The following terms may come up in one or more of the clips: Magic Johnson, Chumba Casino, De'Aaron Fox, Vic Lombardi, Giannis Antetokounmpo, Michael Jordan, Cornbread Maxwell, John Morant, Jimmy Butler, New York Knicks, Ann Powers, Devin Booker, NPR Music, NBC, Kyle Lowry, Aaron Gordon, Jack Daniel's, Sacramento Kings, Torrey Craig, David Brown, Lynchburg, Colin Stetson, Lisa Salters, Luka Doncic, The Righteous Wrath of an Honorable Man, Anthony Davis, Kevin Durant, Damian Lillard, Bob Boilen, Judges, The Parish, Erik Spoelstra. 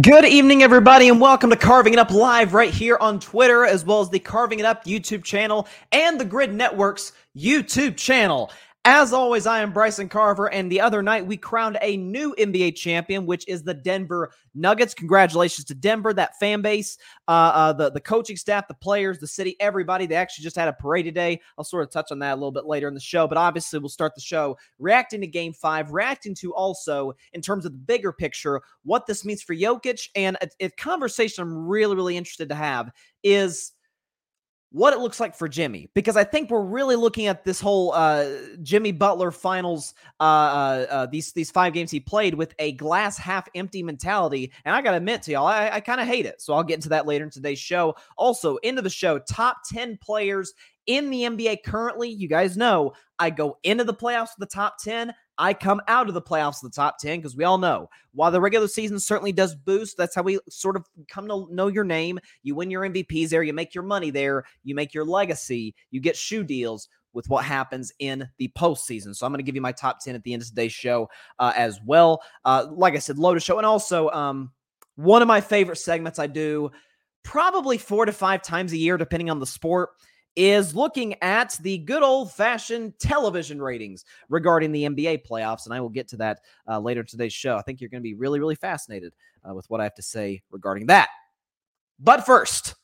Good evening, everybody, and welcome to Carving It Up Live right here on Twitter, as well as the Carving It Up YouTube channel and the Grid Network's YouTube channel. As always, I am Bryson Carver, and the other night we crowned a new NBA champion, which is the Denver Nuggets. Congratulations to Denver, that fan base, the coaching staff, the players, the city, everybody. They actually just had a parade today. I'll sort of touch on that a little bit later in the show, but obviously we'll start the show reacting to Game 5, reacting to also, in terms of the bigger picture, what this means for Jokic, and a conversation I'm really, really interested to have is what it looks like for Jimmy, because I think we're really looking at this whole Jimmy Butler finals, these five games he played, with a glass half empty mentality. And I got to admit to y'all, I kind of hate it. So I'll get into that later in today's show. Also, into the show, top 10 players in the NBA currently. You guys know I go into the playoffs with the top 10. I come out of the playoffs with the top 10, because we all know, while the regular season certainly does boost, that's how we sort of come to know your name. You win your MVPs there. You make your money there. You make your legacy. You get shoe deals with what happens in the postseason. So I'm going to give you my top 10 at the end of today's show as well. Like I said, load of show. And also one of my favorite segments I do probably 4 to 5 times a year, depending on the sport, is looking at the good old-fashioned television ratings regarding the NBA playoffs, and I will get to that later in today's show. I think you're going to be really, really fascinated with what I have to say regarding that. But first,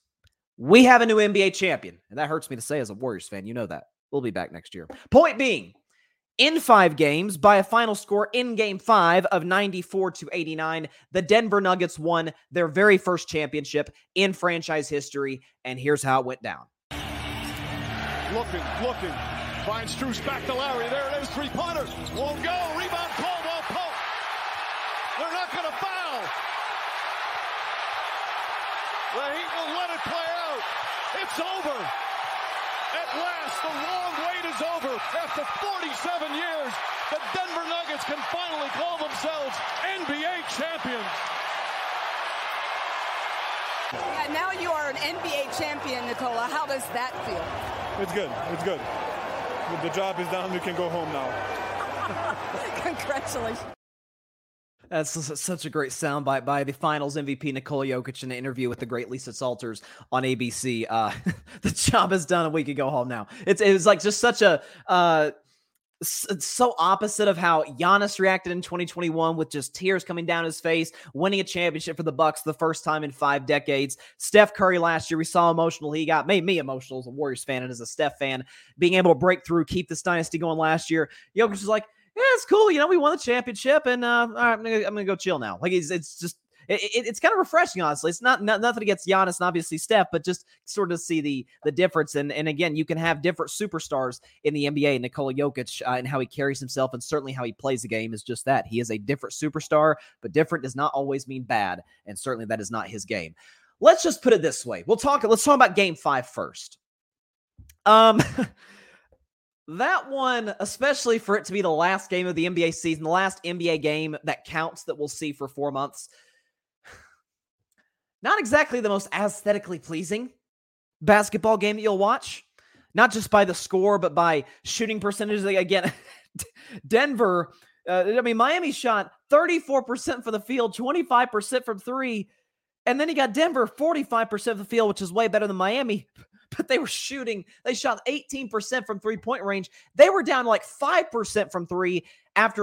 we have a new NBA champion, and that hurts me to say as a Warriors fan. You know that. We'll be back next year. Point being, in 5 games, by a final score in Game 5 of 94-89, the Denver Nuggets won their very first championship in franchise history, and here's how it went down. Looking, finds Struce back to Lowry. There it is, three-pointer. Won't go, rebound, Caldwell-Pope. They're not going to foul. The Heat will let it play out. It's over. At last, the long wait is over. After 47 years, the Denver Nuggets can finally call themselves NBA champions. Yeah, now you are an NBA champion, Nikola. How does that feel? It's good. The job is done. We can go home now. Congratulations. That's such a great soundbite by the Finals MVP Nikola Jokic in an interview with the great Lisa Salters on ABC. The job is done, and we can go home now. It was like just such a so opposite of how Giannis reacted in 2021, with just tears coming down his face, winning a championship for the Bucks the first time in 5 decades. Steph Curry last year, we saw emotional he got, made me emotional as a Warriors fan and as a Steph fan, being able to break through, keep this dynasty going last year. Jokic was like, yeah, it's cool. You know, we won the championship, and all right, I'm gonna go chill now. Like it's just, it's kind of refreshing, honestly. It's not nothing against Giannis and obviously Steph, but just sort of see the difference. And again, you can have different superstars in the NBA. Nikola Jokic and how he carries himself, and certainly how he plays the game, is just that. He is a different superstar, but different does not always mean bad. And certainly that is not his game. Let's just put it this way. Let's talk about Game 5 first. That one, especially for it to be the last game of the NBA season, the last NBA game that counts that we'll see for 4 months. Not exactly the most aesthetically pleasing. basketball game that you'll watch, not just by the score, but by shooting percentages. Again, Denver, Miami shot 34% for the field, 25% from three. And then you got Denver, 45% of the field, which is way better than Miami. But they shot 18% from three-point range. They were down like 5% from three after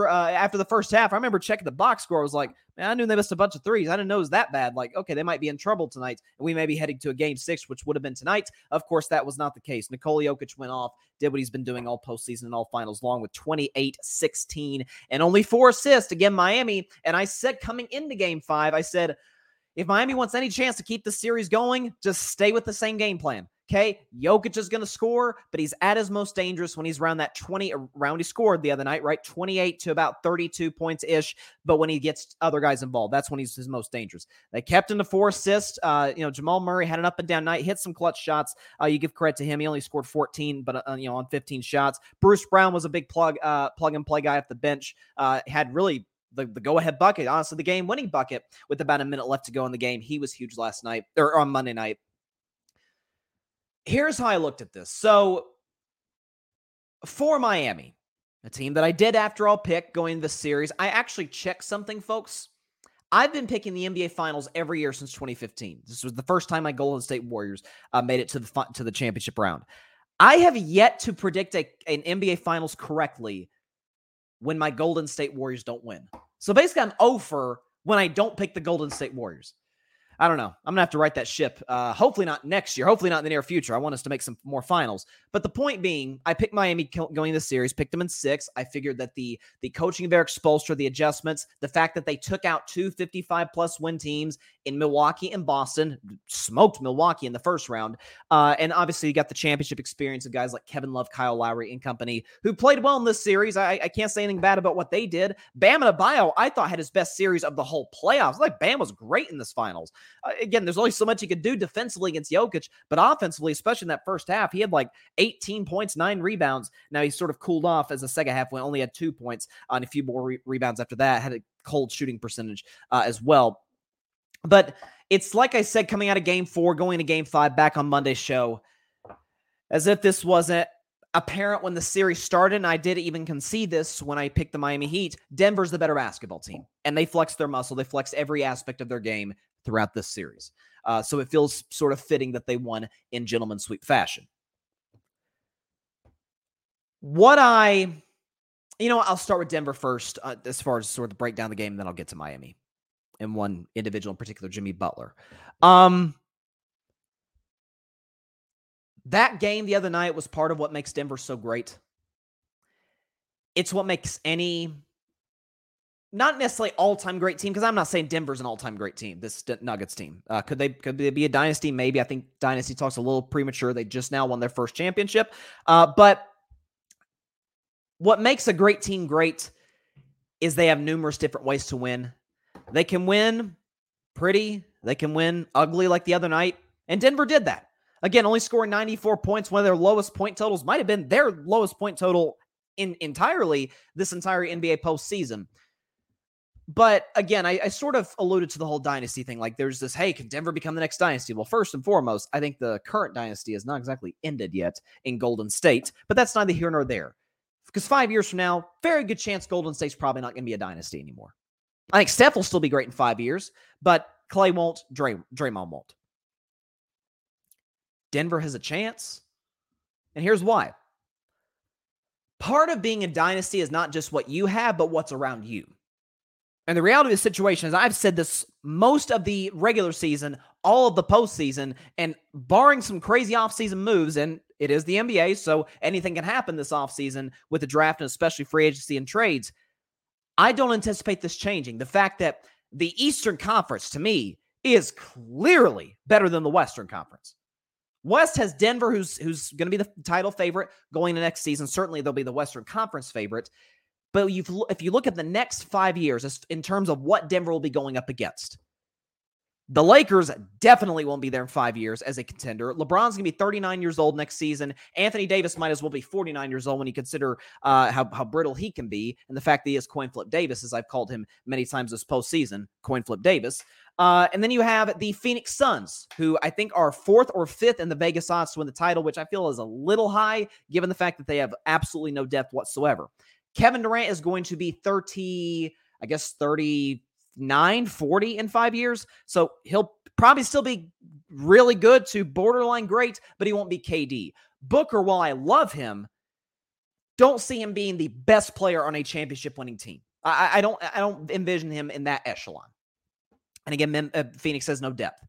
the first half. I remember checking the box score. I was like, man, I knew they missed a bunch of threes. I didn't know it was that bad. Like, okay, they might be in trouble tonight. And we may be heading to a game six, which would have been tonight. Of course, that was not the case. Nikola Jokic went off, did what he's been doing all postseason and all finals long with 28, 16, and only 4 assists. Again, Miami. And I said coming into game 5, I said, if Miami wants any chance to keep the series going, just stay with the same game plan. Okay, Jokic is going to score, but he's at his most dangerous when he's around that 20 round he scored the other night, right? 28 to about 32 points-ish, but when he gets other guys involved, that's when he's his most dangerous. They kept him to 4 assists. Jamal Murray had an up-and-down night, hit some clutch shots. You give credit to him. He only scored 14, but on 15 shots. Bruce Brown was a big plug-and-play guy off the bench, had really the go-ahead bucket, honestly, the game-winning bucket with about a minute left to go in the game. He was huge last night, or on Monday night. Here's how I looked at this. So for Miami, a team that I did after all pick going this series, I actually checked something, folks. I've been picking the NBA Finals every year since 2015. This was the first time my Golden State Warriors made it to the championship round. I have yet to predict an NBA Finals correctly when my Golden State Warriors don't win. So basically, I'm 0 for when I don't pick the Golden State Warriors. I don't know. I'm going to have to write that ship. Hopefully not next year. Hopefully not in the near future. I want us to make some more finals. But the point being, I picked Miami going into the series, picked them in 6. I figured that the coaching of Erik Spoelstra, the adjustments, the fact that they took out 2 55-plus win teams in Milwaukee and Boston, smoked Milwaukee in the first round. And obviously, you got the championship experience of guys like Kevin Love, Kyle Lowry, and company, who played well in this series. I can't say anything bad about what they did. Bam Adebayo, I thought, had his best series of the whole playoffs. Like, Bam was great in this finals. Again, there's only so much he could do defensively against Jokic, but offensively, especially in that first half, he had like 18 points, 9 rebounds. Now he sort of cooled off as the second half went, only had 2 points on a few more rebounds after that, had a cold shooting percentage as well. But it's like I said, coming out of game 4, going to game 5 back on Monday's show, as if this wasn't apparent when the series started, and I did even concede this when I picked the Miami Heat, Denver's the better basketball team, and they flexed their muscle. They flexed every aspect of their game throughout this series. So it feels sort of fitting that they won in gentleman's sweep fashion. I'll start with Denver first, as far as sort of the breakdown of the game, and then I'll get to Miami and one individual in particular, Jimmy Butler. That game the other night was part of what makes Denver so great. It's what makes not necessarily all-time great team, because I'm not saying Denver's an all-time great team, this Nuggets team. Could they be a dynasty? Maybe. I think dynasty talk's a little premature. They just now won their first championship. But what makes a great team great is they have numerous different ways to win. They can win pretty. They can win ugly like the other night. And Denver did that. Again, only scoring 94 points, one of their lowest point totals. Might have been their lowest point total entirely this entire NBA postseason. But again, I sort of alluded to the whole dynasty thing. Like there's this, hey, can Denver become the next dynasty? Well, first and foremost, I think the current dynasty has not exactly ended yet in Golden State, but that's neither here nor there. Because 5 years from now, very good chance Golden State's probably not going to be a dynasty anymore. I think Steph will still be great in 5 years, but Clay won't, Draymond won't. Denver has a chance, and here's why. Part of being a dynasty is not just what you have, but what's around you. And the reality of the situation is, I've said this most of the regular season, all of the postseason, and barring some crazy offseason moves, and it is the NBA, so anything can happen this offseason with the draft and especially free agency and trades. I don't anticipate this changing. The fact that the Eastern Conference, to me, is clearly better than the Western Conference. West has Denver, who's going to be the title favorite going into next season. Certainly, they'll be the Western Conference favorite. But if you look at the next 5 years in terms of what Denver will be going up against, the Lakers definitely won't be there in 5 years as a contender. LeBron's going to be 39 years old next season. Anthony Davis might as well be 49 years old when you consider how brittle he can be, and the fact that he is coin flip Davis, as I've called him many times this postseason, coin flip Davis. And then you have the Phoenix Suns, who I think are 4th or 5th in the Vegas odds to win the title, which I feel is a little high given the fact that they have absolutely no depth whatsoever. Kevin Durant is going to be 39, 40 in 5 years. So he'll probably still be really good to borderline great, but he won't be KD. Booker, while I love him, don't see him being the best player on a championship winning team. I don't envision him in that echelon. And again, Phoenix has no depth.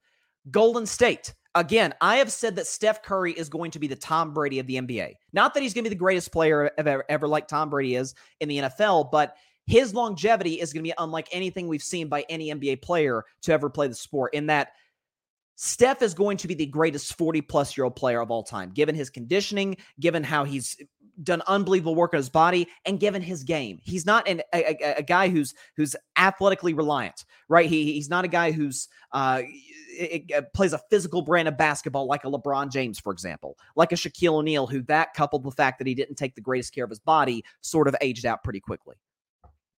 Golden State. Again, I have said that Steph Curry is going to be the Tom Brady of the NBA. Not that he's going to be the greatest player ever like Tom Brady is in the NFL, but his longevity is going to be unlike anything we've seen by any NBA player to ever play the sport, in that Steph is going to be the greatest 40-plus-year-old player of all time, given his conditioning, given how he's done unbelievable work on his body, and given his game. He's not a guy who's athletically reliant, right? He's not a guy who's plays a physical brand of basketball like a LeBron James, for example, like a Shaquille O'Neal, who that, coupled with the fact that he didn't take the greatest care of his body, sort of aged out pretty quickly.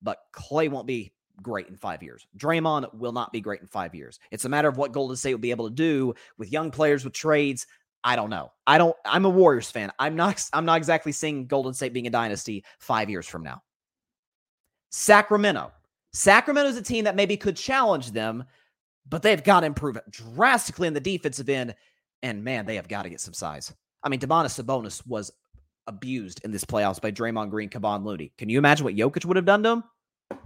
But Clay won't be great in 5 years. Draymond will not be great in 5 years. It's a matter of what Golden State will be able to do with young players, with trades. I don't know. I'm a Warriors fan. I'm not exactly seeing Golden State being a dynasty 5 years from now. Sacramento. Sacramento is a team that maybe could challenge them, but they've got to improve it drastically in the defensive end. And man, they have got to get some size. I mean, Domantas Sabonis was abused in this playoffs by Draymond Green, Kevon Looney. Can you imagine what Jokic would have done to him?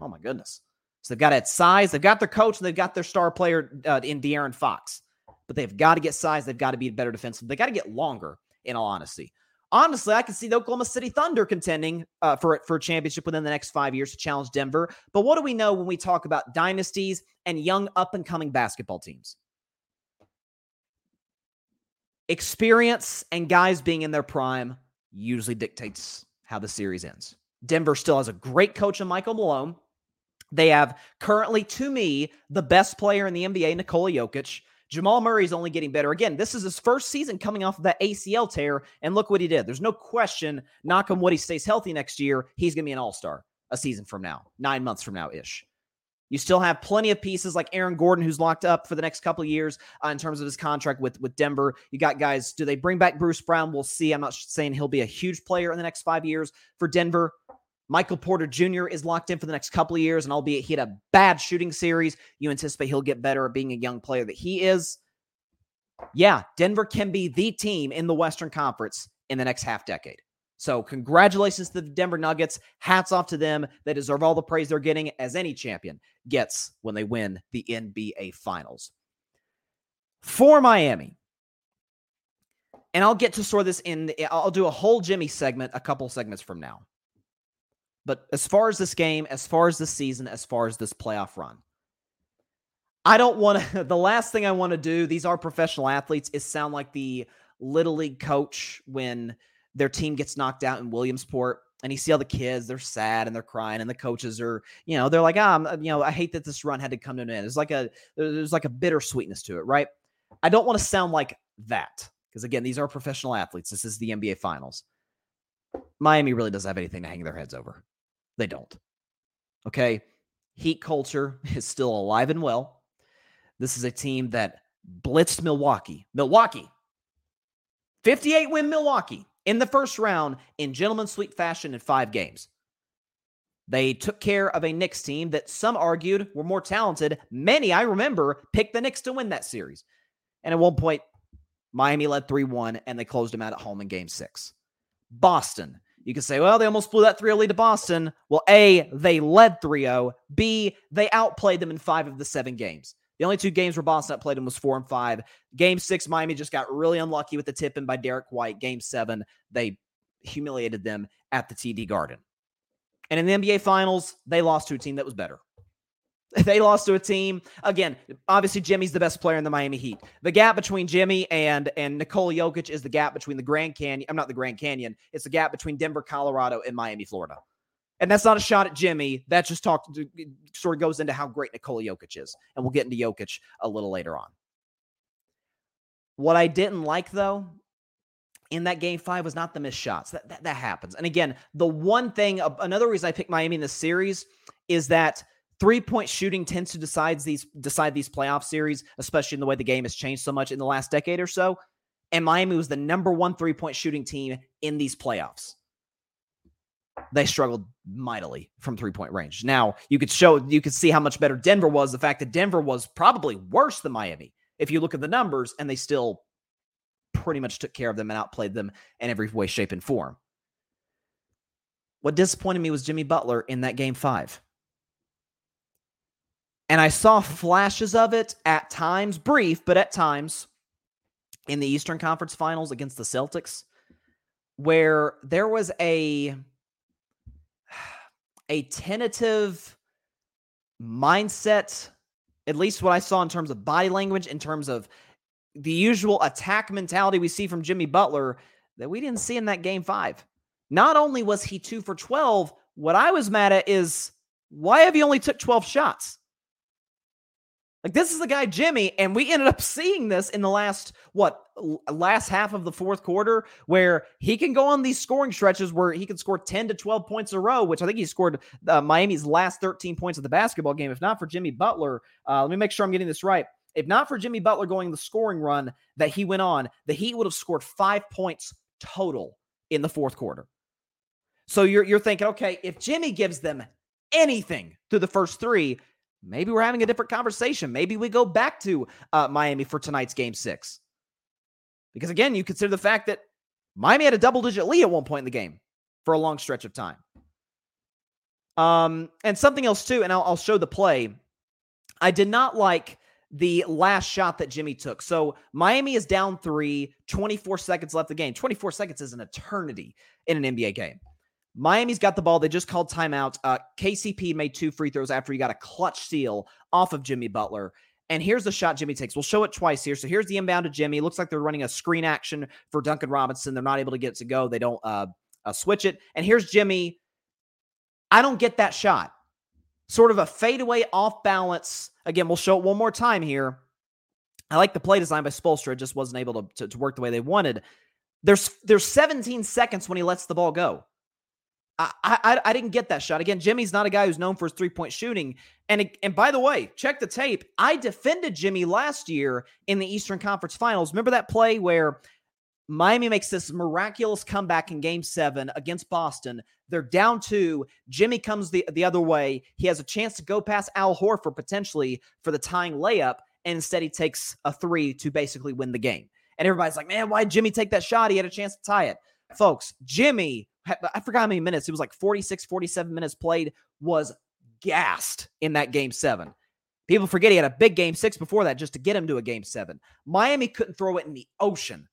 Oh my goodness. So they've got to add size. They've got their coach and they've got their star player in De'Aaron Fox. But they've got to get size. They've got to be better defensive. They got to get longer, in all honesty. Honestly, I can see the Oklahoma City Thunder contending for a championship within the next 5 years to challenge Denver. But what do we know when we talk about dynasties and young up-and-coming basketball teams? Experience and guys being in their prime usually dictates how the series ends. Denver still has a great coach in Michael Malone. They have currently, to me, the best player in the NBA, Nikola Jokic. Jamal Murray is only getting better. Again, this is his first season coming off of that ACL tear, and look what he did. There's no question, knock on wood, he stays healthy next year. He's going to be an all-star a season from now, 9 months from now-ish. You still have plenty of pieces like Aaron Gordon, who's locked up for the next couple of years in terms of his contract with Denver. You got guys, do they bring back Bruce Brown? We'll see. I'm not saying he'll be a huge player in the next 5 years for Denver. Michael Porter Jr. is locked in for the next couple of years, and albeit he had a bad shooting series, you anticipate he'll get better at being a young player that he is. Yeah, Denver can be the team in the Western Conference in the next half decade. So congratulations to the Denver Nuggets. Hats off to them. They deserve all the praise they're getting, as any champion gets when they win the NBA Finals. For Miami, and I'll get to sort this in, I'll do a whole Jimmy segment a couple segments from now. But as far as this game, as far as this season, as far as this playoff run, I don't want to, the last thing I want to do, these are professional athletes, is sound like the Little League coach when their team gets knocked out in Williamsport and you see all the kids, they're sad and they're crying and the coaches are, you know, they're like, I hate that this run had to come to an end. There's like a bittersweetness to it, right? I don't want to sound like that because, again, these are professional athletes. This is the NBA Finals. Miami really doesn't have anything to hang their heads over. They don't. Okay. Heat culture is still alive and well. This is a team that blitzed Milwaukee. 58 win Milwaukee in the first round in gentleman's sweep fashion in 5 games. They took care of a Knicks team that some argued were more talented. Many, I remember, picked the Knicks to win that series. And at one point, Miami led 3-1 and they closed them out at home in Game 6. Boston. You can say, well, they almost blew that 3-0 lead to Boston. Well, A, they led 3-0. B, they outplayed them in 5 of the 7 games. The only 2 games where Boston outplayed them was 4 and 5. Game 6, Miami just got really unlucky with the tip-in by Derek White. Game 7, they humiliated them at the TD Garden. And in the NBA Finals, they lost to a team that was better. They lost to a team, again, obviously Jimmy's the best player in the Miami Heat. The gap between Jimmy and Nikola Jokic is the gap between the Grand Canyon. I'm not the Grand Canyon. It's the gap between Denver, Colorado, and Miami, Florida. And that's not a shot at Jimmy. That just sort of goes into how great Nikola Jokic is. And we'll get into Jokic a little later on. What I didn't like, though, in that Game 5 was not the missed shots. That happens. And again, another reason I picked Miami in this series is that Three-point shooting tends to decide these playoff series, especially in the way the game has changed so much in the last decade or so. And Miami was the number one three-point shooting team in these playoffs. They struggled mightily from three-point range. Now, you could see how much better Denver was. The fact that Denver was probably worse than Miami, if you look at the numbers, and they still pretty much took care of them and outplayed them in every way, shape, and form. What disappointed me was Jimmy Butler in that Game 5. And I saw flashes of it at times, brief, but at times in the Eastern Conference Finals against the Celtics, where there was a tentative mindset, at least what I saw in terms of body language, in terms of the usual attack mentality we see from Jimmy Butler that we didn't see in that Game 5. Not only was he 2 for 12, what I was mad at is, why have you only took 12 shots? Like, this is the guy, Jimmy, and we ended up seeing this in the last half of the fourth quarter, where he can go on these scoring stretches where he can score 10 to 12 points in a row, which I think he scored Miami's last 13 points of the basketball game. If not for Jimmy Butler, let me make sure I'm getting this right. If not for Jimmy Butler going the scoring run that he went on, the Heat would have scored 5 points total in the fourth quarter. So you're thinking, okay, if Jimmy gives them anything through the first three, maybe we're having a different conversation. Maybe we go back to Miami for tonight's Game 6. Because again, you consider the fact that Miami had a double-digit lead at one point in the game for a long stretch of time. And something else too, and I'll show the play. I did not like the last shot that Jimmy took. So Miami is down 3, 24 seconds left in the game. 24 seconds is an eternity in an NBA game. Miami's got the ball. They just called timeout. KCP made 2 free throws after he got a clutch steal off of Jimmy Butler. And here's the shot Jimmy takes. We'll show it twice here. So here's the inbound to Jimmy. It looks like they're running a screen action for Duncan Robinson. They're not able to get it to go. They don't switch it. And here's Jimmy. I don't get that shot. Sort of a fadeaway off balance. Again, we'll show it one more time here. I like the play design by Spoelstra. It just wasn't able to work the way they wanted. There's 17 seconds when he lets the ball go. I didn't get that shot. Again, Jimmy's not a guy who's known for his three-point shooting. And by the way, check the tape. I defended Jimmy last year in the Eastern Conference Finals. Remember that play where Miami makes this miraculous comeback in Game 7 against Boston? They're down 2. Jimmy comes the other way. He has a chance to go past Al Horford potentially for the tying layup. And instead he takes a 3 to basically win the game. And everybody's like, man, why'd Jimmy take that shot? He had a chance to tie it. Folks, Jimmy, I forgot how many minutes. It was like 46, 47 minutes played, was gassed in that Game 7. People forget he had a big Game 6 before that just to get him to a Game 7. Miami couldn't throw it in the ocean.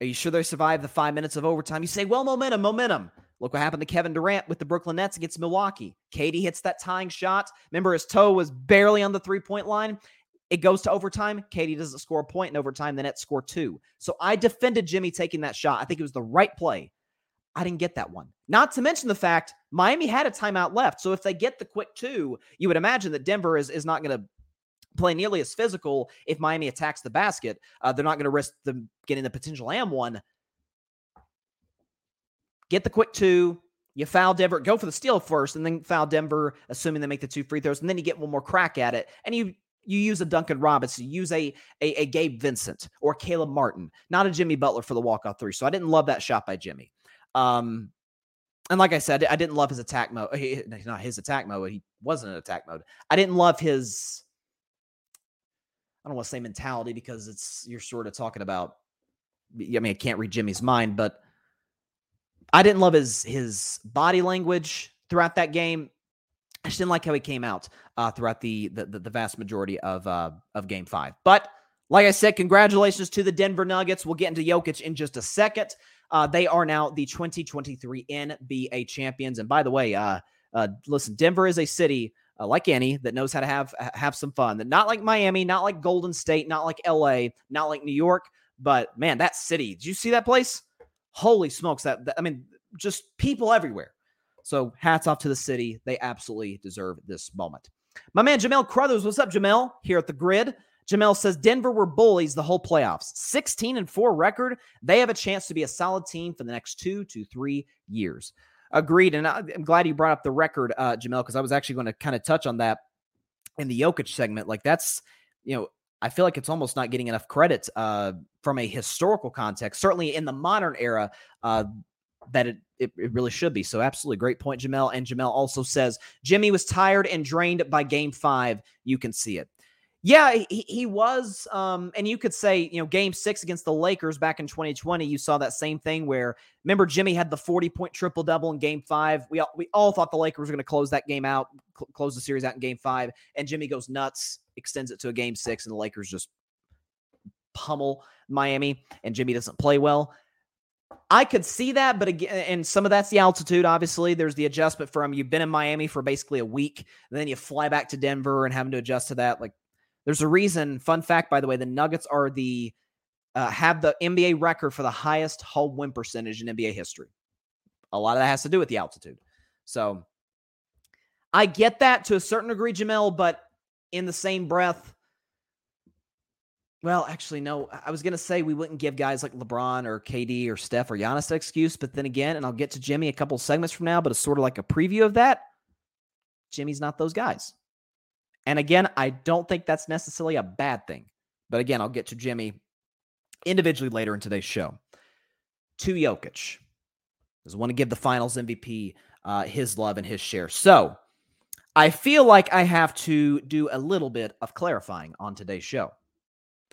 Are you sure they survived the 5 minutes of overtime? You say, well, momentum. Look what happened to Kevin Durant with the Brooklyn Nets against Milwaukee. KD hits that tying shot. Remember, his toe was barely on the three-point line. It goes to overtime. KD doesn't score a point in overtime. The Nets score 2. So I defended Jimmy taking that shot. I think it was the right play. I didn't get that one. Not to mention the fact Miami had a timeout left. So if they get the quick 2, you would imagine that Denver is not going to play nearly as physical if Miami attacks the basket. They're not going to risk them getting the potential and one. Get the quick 2. You foul Denver. Go for the steal first and then foul Denver, assuming they make the 2 free throws. And then you get one more crack at it. And you use a Duncan Robinson, you use a Gabe Vincent or Caleb Martin, not a Jimmy Butler for the walkout 3. So I didn't love that shot by Jimmy. And like I said, I didn't love his attack mode. Not his attack mode. He wasn't in attack mode. I didn't love his, I don't want to say mentality because you're sort of talking about, I mean, I can't read Jimmy's mind, but I didn't love his body language throughout that game. I just didn't like how he came out throughout the vast majority of Game 5. But like I said, congratulations to the Denver Nuggets. We'll get into Jokic in just a second. They are now the 2023 NBA champions. And by the way, listen, Denver is a city like any that knows how to have some fun. Not like Miami, not like Golden State, not like LA, not like New York, but man, that city. Did you see that place? Holy smokes. Just people everywhere. So hats off to the city. They absolutely deserve this moment. My man, Jamel Crothers. What's up, Jamel? Here at the grid. Jamel says Denver were bullies the whole playoffs. 16-4 record. They have a chance to be a solid team for the next 2 to 3 years. Agreed. And I'm glad you brought up the record, Jamel, because I was actually going to kind of touch on that in the Jokic segment. Like that's, you know, I feel like it's almost not getting enough credit from a historical context, certainly in the modern era, that it really should be. So absolutely great point, Jamel. And Jamel also says, Jimmy was tired and drained by Game 5. You can see it. Yeah, he was. And you could say, you know, Game 6 against the Lakers back in 2020, you saw that same thing where, remember, Jimmy had the 40-point triple-double in Game 5. We all thought the Lakers were going to close that game out, close the series out in Game 5. And Jimmy goes nuts, extends it to a Game 6, and the Lakers just pummel Miami, and Jimmy doesn't play well. I could see that, but again, and some of that's the altitude, obviously. There's the adjustment from you've been in Miami for basically a week, and then you fly back to Denver and having to adjust to that. Like, there's a reason, fun fact, by the way, the Nuggets are have the NBA record for the highest home win percentage in NBA history. A lot of that has to do with the altitude. So I get that to a certain degree, Jamel, but in the same breath, well, actually, no. I was going to say we wouldn't give guys like LeBron or KD or Steph or Giannis an excuse, but then again, and I'll get to Jimmy a couple segments from now, but it's sort of like a preview of that. Jimmy's not those guys. And again, I don't think that's necessarily a bad thing. But again, I'll get to Jimmy individually later in today's show. To Jokic. Because I want to give the finals MVP his love and his share. So I feel like I have to do a little bit of clarifying on today's show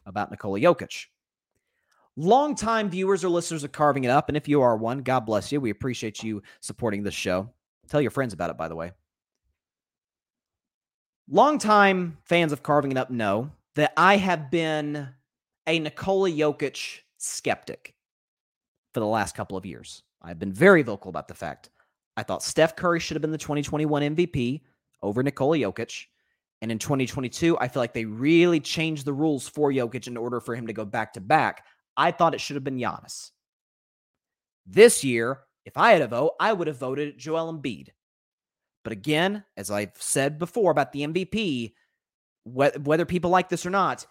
about Nikola Jokic. Longtime viewers or listeners of Carving It Up, and if you are one, God bless you. We appreciate you supporting this show. Tell your friends about it, by the way. Longtime fans of Carving It Up know that I have been a Nikola Jokic skeptic for the last couple of years. I've been very vocal about the fact I thought Steph Curry should have been the 2021 MVP over Nikola Jokic. And in 2022, I feel like they really changed the rules for Jokic in order for him to go back-to-back. I thought it should have been Giannis. This year, if I had a vote, I would have voted Joel Embiid. But again, as I've said before about the MVP, whether people like this or not,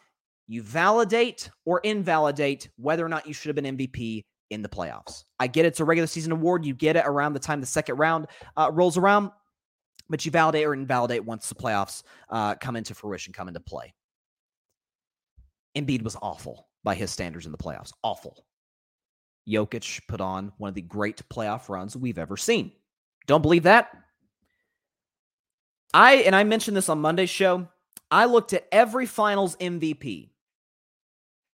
you validate or invalidate whether or not you should have been MVP in the playoffs. I get it's a regular season award. You get it around the time the second round rolls around. But you validate or invalidate once the playoffs come into fruition, come into play. Embiid was awful by his standards in the playoffs. Awful. Jokic put on one of the great playoff runs we've ever seen. Don't believe that? I mentioned this on Monday's show. I looked at every finals MVP.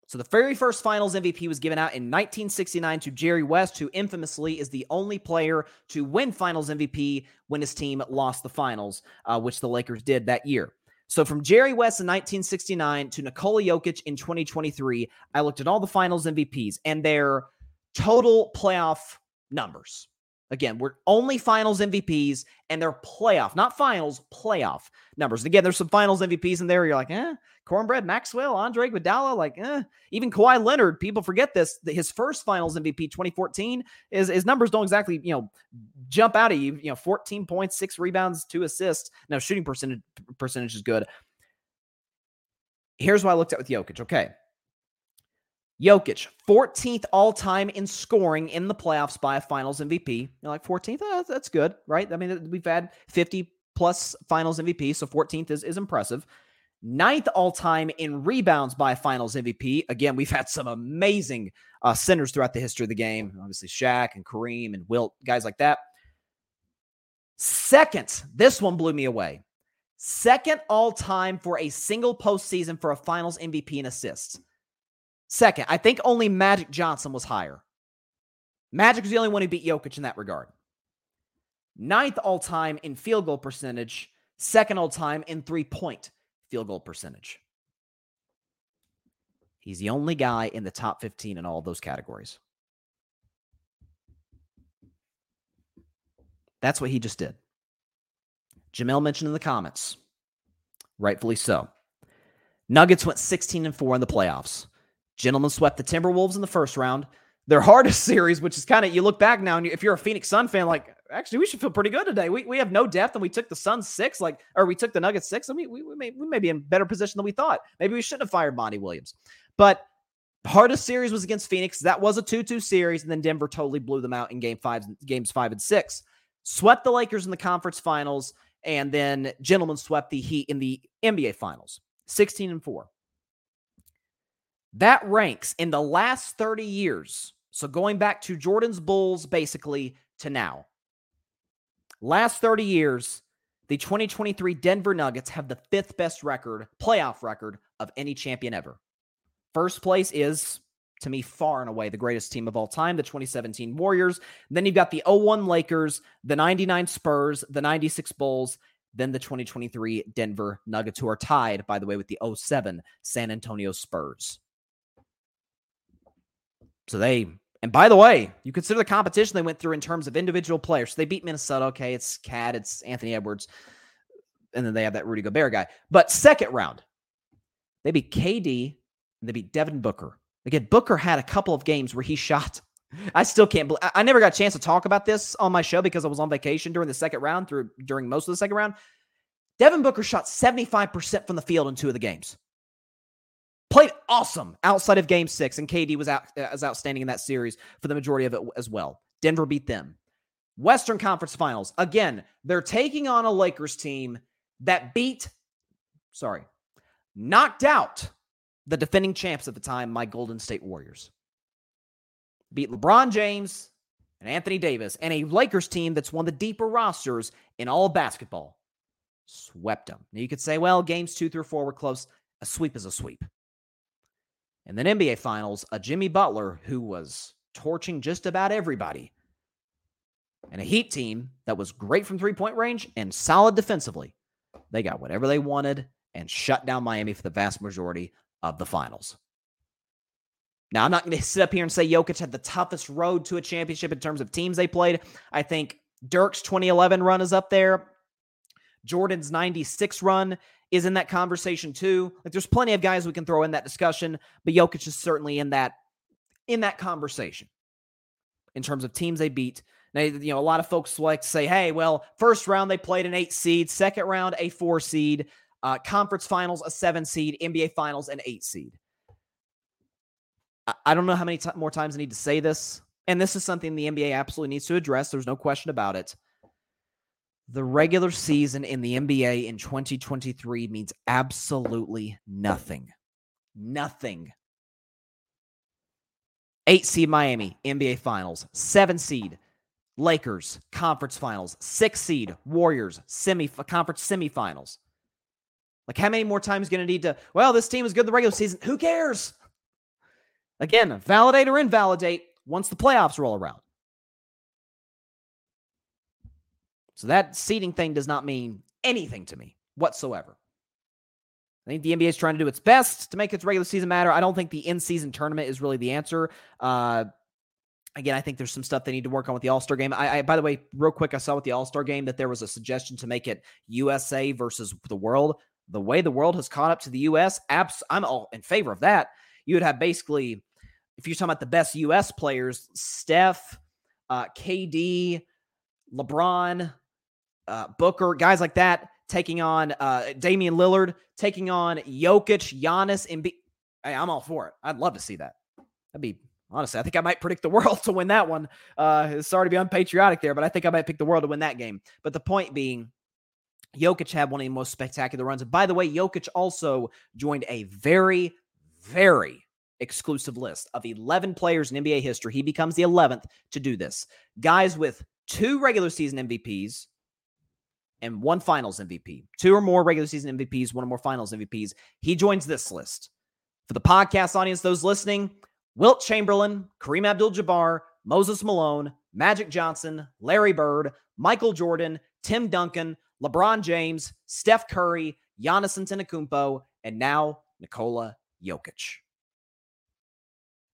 So the very first finals MVP was given out in 1969 to Jerry West, who infamously is the only player to win finals MVP when his team lost the finals, which the Lakers did that year. So from Jerry West in 1969 to Nikola Jokic in 2023, I looked at all the finals MVPs and their total playoff numbers. Again, we're only finals MVPs and their playoff, not finals, playoff numbers. And again, there's some finals MVPs in there. You're like, Cornbread, Maxwell, Andre Iguodala, even Kawhi Leonard. People forget this. His first finals MVP, 2014, his numbers don't exactly, jump out at you. 14 points, 6 rebounds, 2 assists. Now, shooting percentage is good. Here's what I looked at with Jokic. Okay. Jokic, 14th all-time in scoring in the playoffs by a finals MVP. You're like, 14th? That's good, right? I mean, we've had 50-plus finals MVP, so 14th is impressive. 9th all-time in rebounds by a finals MVP. Again, we've had some amazing centers throughout the history of the game. Obviously, Shaq and Kareem and Wilt, guys like that. 2nd, this one blew me away. 2nd all-time for a single postseason for a finals MVP in assists. 2nd, I think only Magic Johnson was higher. Magic was the only one who beat Jokic in that regard. 9th all-time in field goal percentage. 2nd all-time in three-point field goal percentage. He's the only guy in the top 15 in all of those categories. That's what he just did. Jamel mentioned in the comments. Rightfully so. Nuggets went 16-4 in the playoffs. Gentlemen swept the Timberwolves in the first round. Their hardest series, which is kind of, you look back now, and if you're a Phoenix Sun fan, like, actually, we should feel pretty good today. We have no depth, and we took the Suns 6, or we took the Nuggets 6, and we may be in better position than we thought. Maybe we shouldn't have fired Monty Williams. But the hardest series was against Phoenix. That was a 2-2 series, and then Denver totally blew them out in games 5 and 6. swept the Lakers in the conference finals, and then gentlemen swept the Heat in the NBA finals, 16-4. That ranks in the last 30 years. So going back to Jordan's Bulls, basically, to now. Last 30 years, the 2023 Denver Nuggets have the fifth best record, playoff record, of any champion ever. First place is, to me, far and away the greatest team of all time, the 2017 Warriors. Then you've got the 01 Lakers, the 99 Spurs, the 96 Bulls, then the 2023 Denver Nuggets, who are tied, by the way, with the 07 San Antonio Spurs. So they, and by the way, you consider the competition they went through in terms of individual players. So they beat Minnesota. Okay, it's Cat, it's Anthony Edwards. And then they have that Rudy Gobert guy. But second round, they beat KD, and they beat Devin Booker. Again, Booker had a couple of games where he shot. I still can't believe, I never got a chance to talk about this on my show because I was on vacation during the second round, during most of the second round. Devin Booker shot 75% from the field in two of the games. Played awesome outside of Game 6, and KD was outstanding in that series for the majority of it as well. Denver beat them. Western Conference Finals. Again, they're taking on a Lakers team that knocked out the defending champs at the time, my Golden State Warriors. Beat LeBron James and Anthony Davis, and a Lakers team that's one of the deeper rosters in all basketball. Swept them. Now you could say, well, games 2 through 4 were close. A sweep is a sweep. And then NBA Finals, a Jimmy Butler who was torching just about everybody. And a Heat team that was great from three-point range and solid defensively. They got whatever they wanted and shut down Miami for the vast majority of the finals. Now, I'm not going to sit up here and say Jokic had the toughest road to a championship in terms of teams they played. I think Dirk's 2011 run is up there. Jordan's 96 run is in that conversation too. Like, there's plenty of guys we can throw in that discussion, but Jokic is certainly in that conversation in terms of teams they beat. Now, you know, a lot of folks like to say, hey, well, first round they played an 8 seed, second round a 4 seed, conference finals a 7 seed, NBA finals an 8 seed. I don't know how many more times I need to say this, and this is something the NBA absolutely needs to address. There's no question about it. The regular season in the NBA in 2023 means absolutely nothing. Nothing. 8 seed Miami, NBA Finals. 7 seed Lakers, Conference Finals. 6 seed Warriors, Conference Semifinals. Like, how many more times are you going to need to, well, this team is good in the regular season. Who cares? Again, validate or invalidate once the playoffs roll around. So that seeding thing does not mean anything to me whatsoever. I think the NBA is trying to do its best to make its regular season matter. I don't think the in-season tournament is really the answer. Again, I think there's some stuff they need to work on with the All-Star game. By the way, real quick, I saw with the All-Star game that there was a suggestion to make it USA versus the world. The way the world has caught up to the U.S., I'm all in favor of that. You would have basically, if you're talking about the best U.S. players, Steph, KD, LeBron, Booker, guys like that, taking on Damian Lillard, taking on Jokic, Giannis, and hey, I'm all for it. I'd love to see that. That'd be, honestly, I think I might predict the world to win that one. Sorry to be unpatriotic there, but I think I might pick the world to win that game. But the point being, Jokic had one of the most spectacular runs. And by the way, Jokic also joined a very, very exclusive list of 11 players in NBA history. He becomes the 11th to do this. Guys with 2 regular season MVPs, and 1 finals MVP. 2 or more regular season MVPs, 1 or more finals MVPs. He joins this list. For the podcast audience, those listening, Wilt Chamberlain, Kareem Abdul-Jabbar, Moses Malone, Magic Johnson, Larry Bird, Michael Jordan, Tim Duncan, LeBron James, Steph Curry, Giannis Antetokounmpo, and now Nikola Jokic.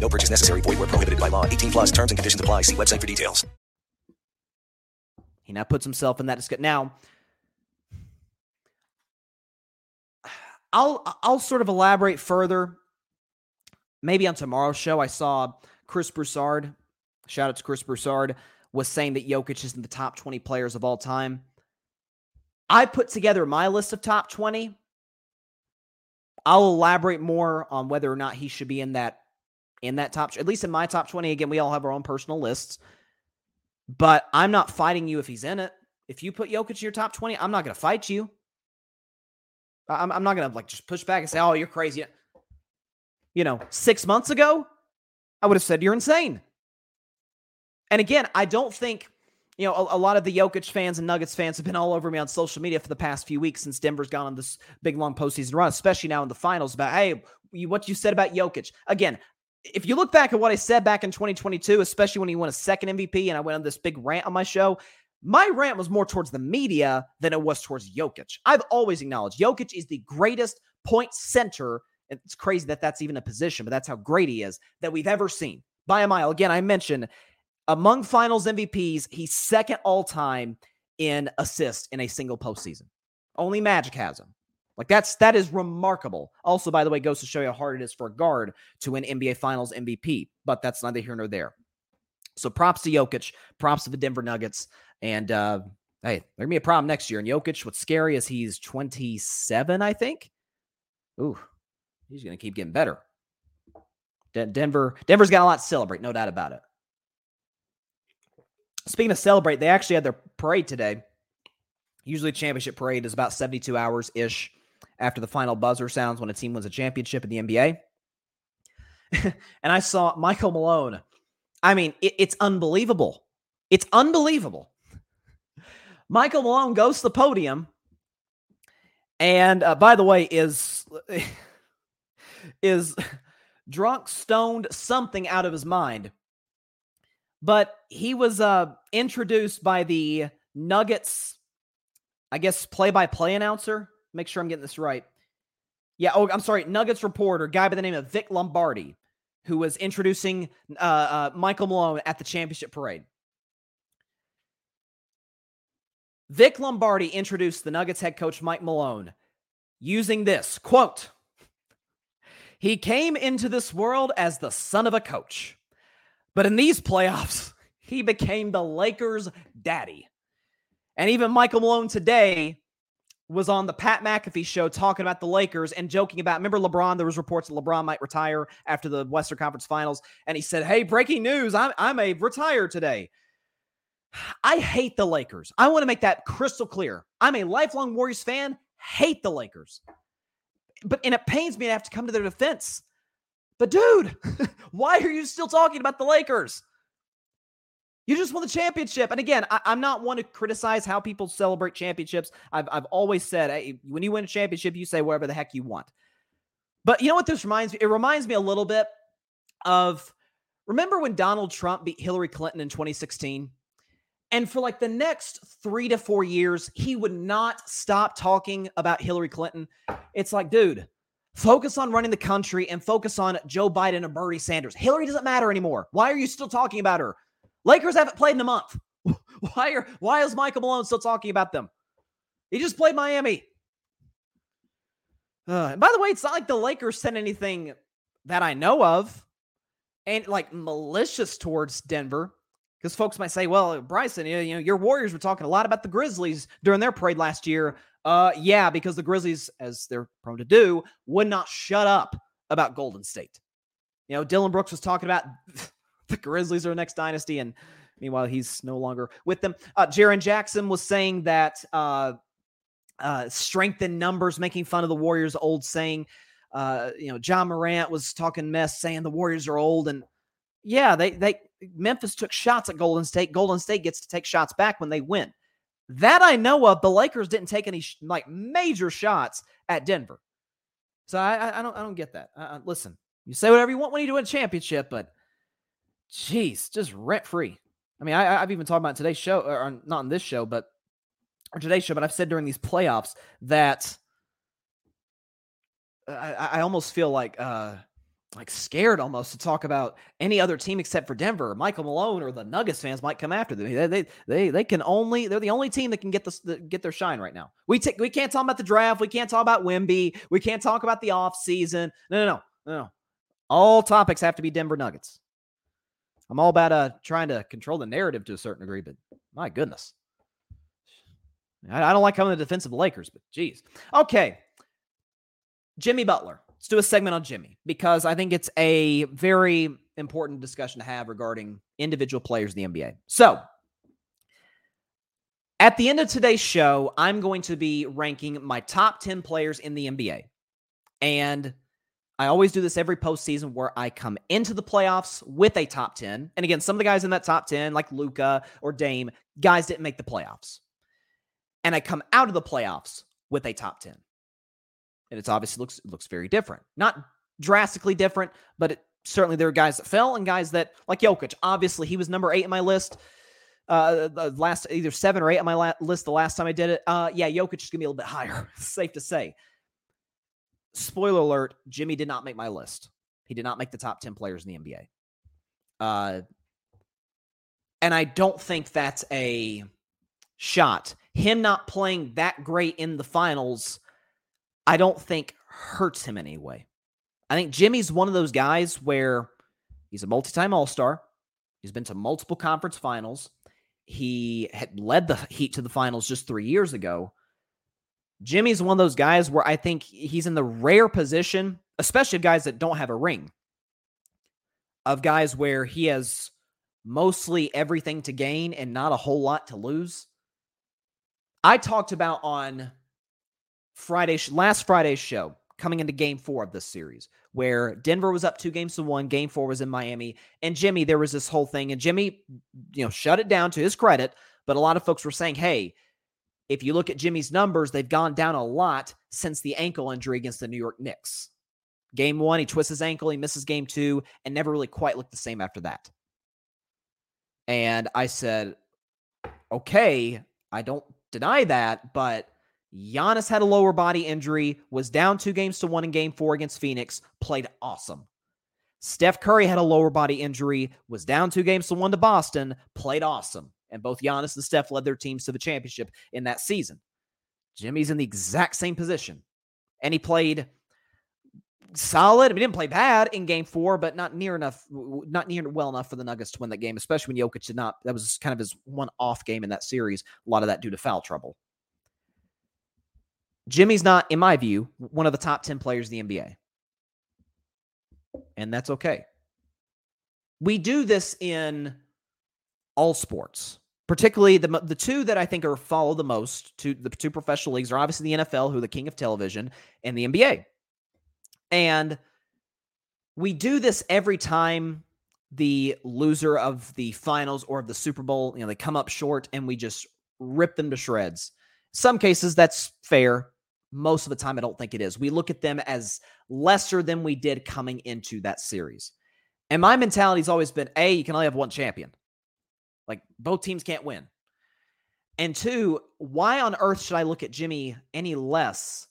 No purchase necessary. Void where prohibited by law. 18+. Terms and conditions apply. See website for details. He now puts himself in that discussion. Now, I'll sort of elaborate further. Maybe on tomorrow's show, I saw Chris Broussard, shout out to Chris Broussard, was saying that Jokic is in the top 20 players of all time. I put together my list of top 20. I'll elaborate more on whether or not he should be in that top, at least in my top 20. Again, we all have our own personal lists, but I'm not fighting you if he's in it. If you put Jokic in your top 20, I'm not going to fight you. I'm not going to just push back and say, oh, you're crazy. You know, 6 months ago, I would have said you're insane. And again, I don't think, you know, a lot of the Jokic fans and Nuggets fans have been all over me on social media for the past few weeks since Denver's gone on this big, long postseason run, especially now in the finals, about, hey, what you said about Jokic. Again, if you look back at what I said back in 2022, especially when he won a second MVP and I went on this big rant on my show, my rant was more towards the media than it was towards Jokic. I've always acknowledged Jokic is the greatest point center. It's crazy that that's even a position, but that's how great he is, that we've ever seen. By a mile. Again, I mentioned among finals MVPs, he's second all-time in assists in a single postseason. Only Magic has him. Like, that is remarkable. Also, by the way, goes to show you how hard it is for a guard to win NBA Finals MVP, but that's neither here nor there. So props to Jokic, props to the Denver Nuggets, and hey, there's going to be a problem next year. And Jokic, what's scary is he's 27, I think. Ooh, he's going to keep getting better. Denver's got a lot to celebrate, no doubt about it. Speaking of celebrate, they actually had their parade today. Usually championship parade is about 72 hours-ish after the final buzzer sounds when a team wins a championship in the NBA. And I saw Michael Malone. I mean, it's unbelievable. It's unbelievable. Michael Malone goes to the podium and, by the way, is drunk, stoned, something out of his mind. But he was introduced by the Nuggets, I guess, play-by-play announcer. Make sure I'm getting this right. Yeah, oh, I'm sorry, Nuggets reporter, guy by the name of Vic Lombardi, who was introducing Michael Malone at the championship parade. Vic Lombardi introduced the Nuggets head coach Mike Malone using this, quote, "He came into this world as the son of a coach. But in these playoffs, he became the Lakers' daddy." And even Michael Malone today was on the Pat McAfee show talking about the Lakers and joking about, remember LeBron, there was reports that LeBron might retire after the Western Conference Finals. And he said, hey, breaking news, I may retire today. I hate the Lakers. I want to make that crystal clear. I'm a lifelong Warriors fan, hate the Lakers. And it pains me to have to come to their defense. But dude, why are you still talking about the Lakers? You just won the championship. And again, I'm not one to criticize how people celebrate championships. I've always said, hey, when you win a championship, you say whatever the heck you want. But you know what this reminds me? It reminds me a little bit of, remember when Donald Trump beat Hillary Clinton in 2016? And for like the next 3 to 4 years, he would not stop talking about Hillary Clinton. It's like, dude, focus on running the country and focus on Joe Biden and Bernie Sanders. Hillary doesn't matter anymore. Why are you still talking about her? Lakers haven't played in a month. Why is Michael Malone still talking about them? He just played Miami. And by the way, it's not like the Lakers said anything that I know of and like malicious towards Denver. Because folks might say, well, Bryson, you know, your Warriors were talking a lot about the Grizzlies during their parade last year. Yeah, because the Grizzlies, as they're prone to do, would not shut up about Golden State. You know, Dylan Brooks was talking about the Grizzlies are the next dynasty, and meanwhile, he's no longer with them. Jaren Jackson was saying that strength in numbers, making fun of the Warriors' old saying. You know, John Morant was talking mess, saying the Warriors are old, and yeah, they Memphis took shots at Golden State. Golden State gets to take shots back when they win. That I know of, the Lakers didn't take any like major shots at Denver. So I don't get that. Listen, you say whatever you want when you do a championship, but geez, just rent free. I mean, I've even talked about today's show, or not on this show, but or today's show. But I've said during these playoffs that I almost feel like like scared almost to talk about any other team except for Denver. Michael Malone or the Nuggets fans might come after them. They can only, they're the only team that can get their shine right now. We can't talk about the draft. We can't talk about Wemby. We can't talk about the off season. No. All topics have to be Denver Nuggets. I'm all about trying to control the narrative to a certain degree, but my goodness. I don't like coming to the defense of the Lakers, but geez. Okay. Jimmy Butler. Let's do a segment on Jimmy because I think it's a very important discussion to have regarding individual players in the NBA. So at the end of today's show, I'm going to be ranking my top 10 players in the NBA. And I always do this every postseason where I come into the playoffs with a top 10. And again, some of the guys in that top 10, like Luka or Dame, guys didn't make the playoffs. And I come out of the playoffs with a top 10. And it's obviously looks very different. Not drastically different, but certainly there are guys that fell and guys that, like Jokic, obviously he was number 8 in my list. The last, either 7 or 8 on my list the last time I did it. Yeah, Jokic is going to be a little bit higher, safe to say. Spoiler alert, Jimmy did not make my list. He did not make the top 10 players in the NBA. And I don't think that's a shot. Him not playing that great in the finals, I don't think hurts him in any way. I think Jimmy's one of those guys where he's a multi-time All-Star. He's been to multiple conference finals. He had led the Heat to the finals just 3 years ago. Jimmy's one of those guys where I think he's in the rare position, especially guys that don't have a ring, of guys where he has mostly everything to gain and not a whole lot to lose. I talked about on last Friday's show, coming into game 4 of this series, where Denver was up 2 games to 1, game 4 was in Miami, and Jimmy, there was this whole thing, and Jimmy, shut it down, to his credit, but a lot of folks were saying, hey, if you look at Jimmy's numbers, they've gone down a lot since the ankle injury against the New York Knicks. Game 1, he twists his ankle, he misses game 2, and never really quite looked the same after that. And I said, okay, I don't deny that, but Giannis had a lower body injury, was down 2 games to 1 in game 4 against Phoenix, played awesome. Steph Curry had a lower body injury, was down 2 games to 1 to Boston, played awesome. And both Giannis and Steph led their teams to the championship in that season. Jimmy's in the exact same position. And he played solid. I mean, he didn't play bad in game 4, but not near well enough for the Nuggets to win that game, especially when Jokic did not. That was kind of his one off game in that series. A lot of that due to foul trouble. Jimmy's not, in my view, one of the top 10 players in the NBA. And that's okay. We do this in all sports, particularly the two that I think are followed the most, the two professional leagues are obviously the NFL, who are the king of television, and the NBA. And we do this every time the loser of the finals or of the Super Bowl, they come up short and we just rip them to shreds. Some cases that's fair. Most of the time, I don't think it is. We look at them as lesser than we did coming into that series. And my mentality has always been, A, you can only have one champion. Like, both teams can't win. And 2, why on earth should I look at Jimmy any less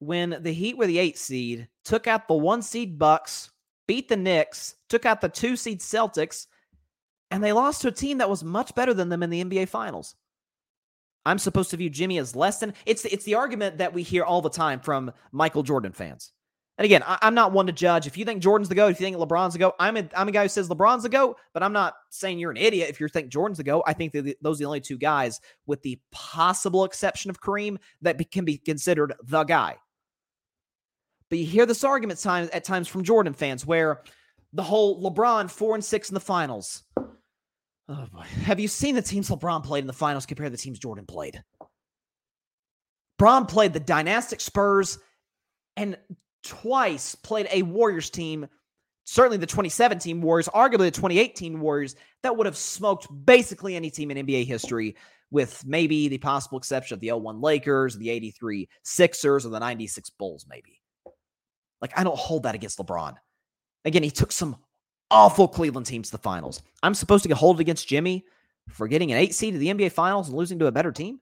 when the Heat were the 8th seed, took out the 1 seed Bucks, beat the Knicks, took out the 2 seed Celtics, and they lost to a team that was much better than them in the NBA Finals? I'm supposed to view Jimmy as less than. It's the argument that we hear all the time from Michael Jordan fans. And again, I'm not one to judge. If you think Jordan's the GOAT, if you think LeBron's the GOAT, I'm a guy who says LeBron's the GOAT, but I'm not saying you're an idiot if you think Jordan's the GOAT. I think that those are the only two guys, with the possible exception of Kareem, that can be considered the guy. But you hear this argument at times from Jordan fans where the whole LeBron 4-6 in the finals. Oh boy. Have you seen the teams LeBron played in the finals compared to the teams Jordan played? LeBron played the dynastic Spurs and twice played a Warriors team, certainly the 2017 Warriors, arguably the 2018 Warriors, that would have smoked basically any team in NBA history, with maybe the possible exception of the 01 Lakers, the 83 Sixers, or the 96 Bulls maybe. Like, I don't hold that against LeBron. Again, he took some awful Cleveland teams to the finals. I'm supposed to get hold against Jimmy for getting an 8 seed to the NBA Finals and losing to a better team?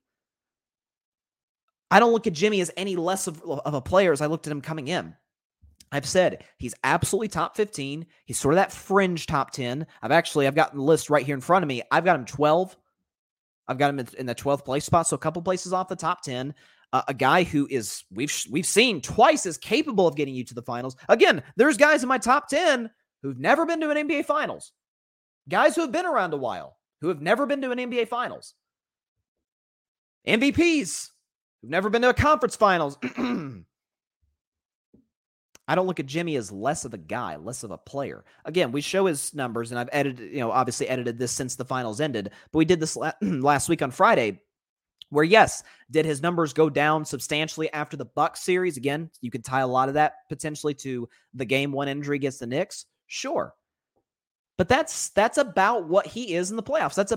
I don't look at Jimmy as any less of a player as I looked at him coming in. I've said he's absolutely top 15. He's sort of that fringe top 10. I've gotten the list right here in front of me. I've got him 12. I've got him in the 12th place spot, so a couple places off the top 10. A guy who is we've seen twice as capable of getting you to the finals. Again, there's guys in my top 10 who've never been to an NBA Finals. Guys who have been around a while, who have never been to an NBA Finals. MVPs who've never been to a conference finals. I don't look at Jimmy as less of a guy, less of a player. Again, we show his numbers, and I've edited, obviously edited this since the finals ended, but we did this last week on Friday, where yes, did his numbers go down substantially after the Bucks series? Again, you could tie a lot of that potentially to the game one injury against the Knicks. Sure. But that's about what he is in the playoffs. That's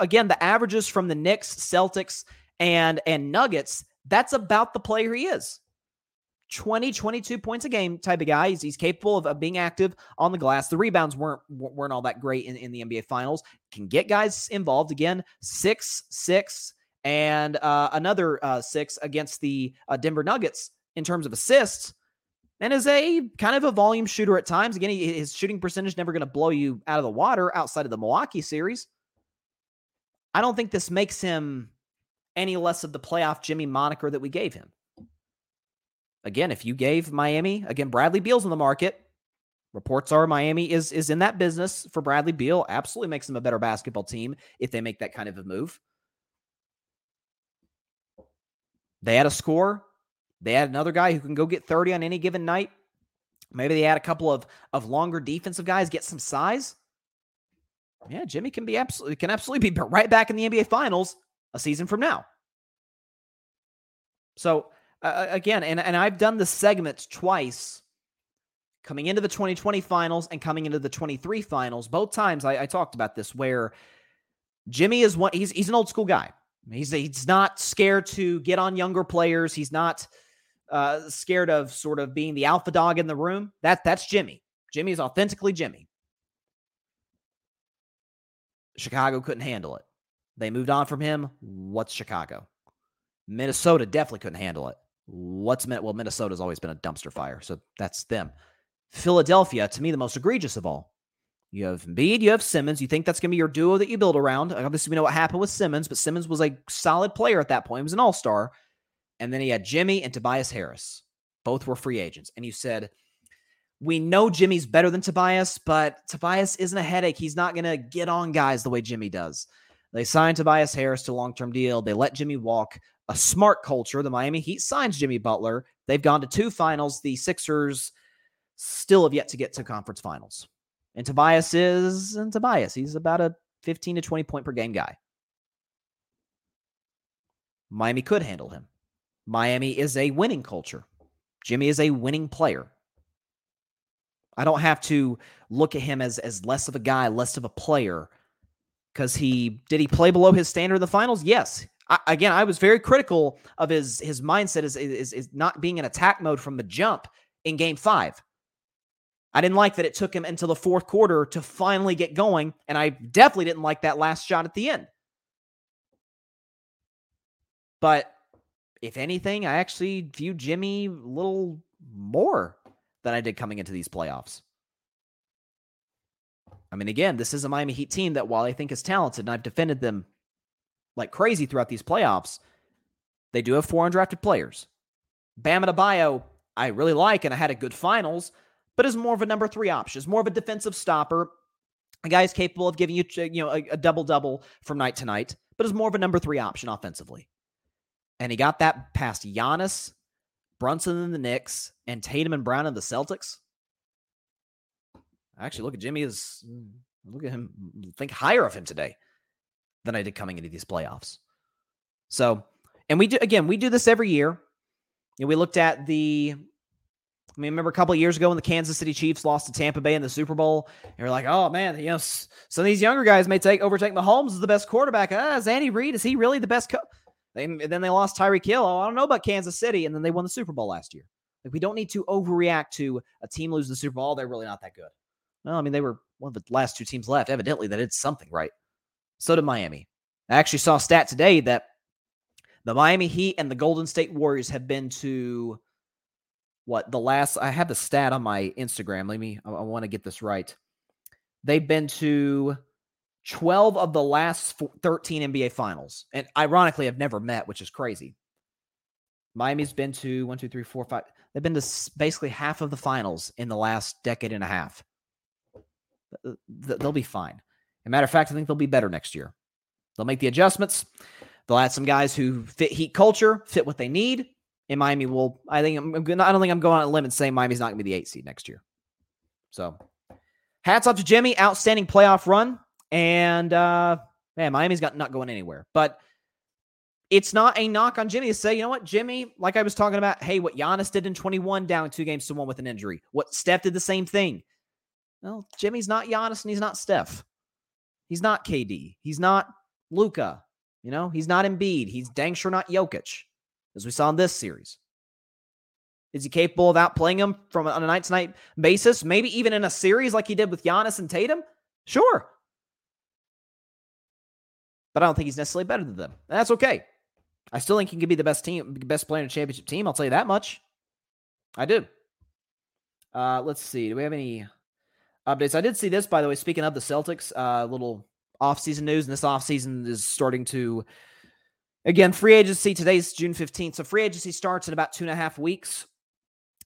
again, the averages from the Knicks, Celtics, and Nuggets. That's about the player he is. 20, 22 points a game type of guy. He's capable of being active on the glass. The rebounds weren't all that great in the NBA Finals. Can get guys involved. Again, 6, and another 6 against the Denver Nuggets in terms of assists, and is a kind of a volume shooter at times. Again, his shooting percentage never going to blow you out of the water outside of the Milwaukee series. I don't think this makes him any less of the playoff Jimmy moniker that we gave him. Again, if you gave Miami, again, Bradley Beal's on the market. Reports are Miami is in that business for Bradley Beal. Absolutely makes them a better basketball team if they make that kind of a move. They had a score. They had another guy who can go get 30 on any given night. Maybe they had a couple of longer defensive guys, get some size. Yeah, Jimmy can absolutely be right back in the NBA Finals a season from now. So, again, and I've done the segments twice, coming into the 2020 finals and coming into the 23 finals. Both times I talked about this, where Jimmy is one. He's an old school guy. He's not scared to get on younger players. He's not scared of sort of being the alpha dog in the room. That's Jimmy. Jimmy is authentically Jimmy. Chicago couldn't handle it. They moved on from him. What's Chicago? Minnesota definitely couldn't handle it. Well, Minnesota's always been a dumpster fire, so that's them. Philadelphia, to me, the most egregious of all. You have Embiid, you have Simmons. You think that's going to be your duo that you build around. Obviously, we know what happened with Simmons, but Simmons was a solid player at that point. He was an all-star. And then he had Jimmy and Tobias Harris. Both were free agents. And you said, we know Jimmy's better than Tobias, but Tobias isn't a headache. He's not going to get on guys the way Jimmy does. They signed Tobias Harris to a long-term deal. They let Jimmy walk. A smart culture. The Miami Heat signs Jimmy Butler. They've gone to 2 finals. The Sixers still have yet to get to conference finals. And Tobias is, he's about a 15 to 20 point per game guy. Miami could handle him. Miami is a winning culture. Jimmy is a winning player. I don't have to look at him as less of a guy, less of a player, because did he play below his standard in the finals? Yes. I was very critical of his mindset is not being in attack mode from the jump in game 5. I didn't like that it took him until the fourth quarter to finally get going, and I definitely didn't like that last shot at the end. But if anything, I actually view Jimmy a little more than I did coming into these playoffs. I mean, again, this is a Miami Heat team that, while I think is talented, and I've defended them like crazy throughout these playoffs, they do have 4 undrafted players. Bam Adebayo, I really like, and I had a good finals, but is more of a number 3 option. Is more of a defensive stopper. A guy is capable of giving you, a double-double from night to night, but is more of a number 3 option offensively. And he got that past Giannis, Brunson in the Knicks, and Tatum and Brown in the Celtics. Actually, look at him, think higher of him today than I did coming into these playoffs. So, and we do this every year. And we looked at remember a couple of years ago when the Kansas City Chiefs lost to Tampa Bay in the Super Bowl, and we're like, oh man, some of these younger guys may overtake Mahomes as the best quarterback. Is Andy Reid, is he really the best coach? And then they lost Tyreek Hill. Oh, I don't know about Kansas City. And then they won the Super Bowl last year. Like, we don't need to overreact to a team losing the Super Bowl. They're really not that good. Well, I mean, they were one of the last 2 teams left. Evidently, they did something right. So did Miami. I actually saw a stat today that the Miami Heat and the Golden State Warriors have been to I have the stat on my Instagram. I want to get this right. They've been to 12 of the last 13 NBA finals. And ironically, have never met, which is crazy. Miami's been to 1, 2, 3, 4, 5. They've been to basically half of the finals in the last decade and a half. They'll be fine. As a matter of fact, I think they'll be better next year. They'll make the adjustments. They'll add some guys who fit Heat culture, fit what they need. And Miami will, I don't think I'm going on a limb and saying Miami's not going to be the 8th seed next year. So hats off to Jimmy. Outstanding playoff run. And man, Miami's not going anywhere. But it's not a knock on Jimmy to say, you know what, Jimmy, like I was talking about, hey, what Giannis did in 21 down 2-1 with an injury. What Steph did the same thing. Well, Jimmy's not Giannis and he's not Steph. He's not KD. He's not Luka. You know, he's not Embiid. He's dang sure not Jokic, as we saw in this series. Is he capable of outplaying him on a night-to-night basis? Maybe even in a series like he did with Giannis and Tatum? Sure. But I don't think he's necessarily better than them. And that's okay. I still think he can be the best player in a championship team. I'll tell you that much. I do. Let's see. Do we have any updates? I did see this, by the way. Speaking of the Celtics, little offseason news. And this offseason is starting to, again, free agency. Today's June 15th. So free agency starts in about 2.5 weeks.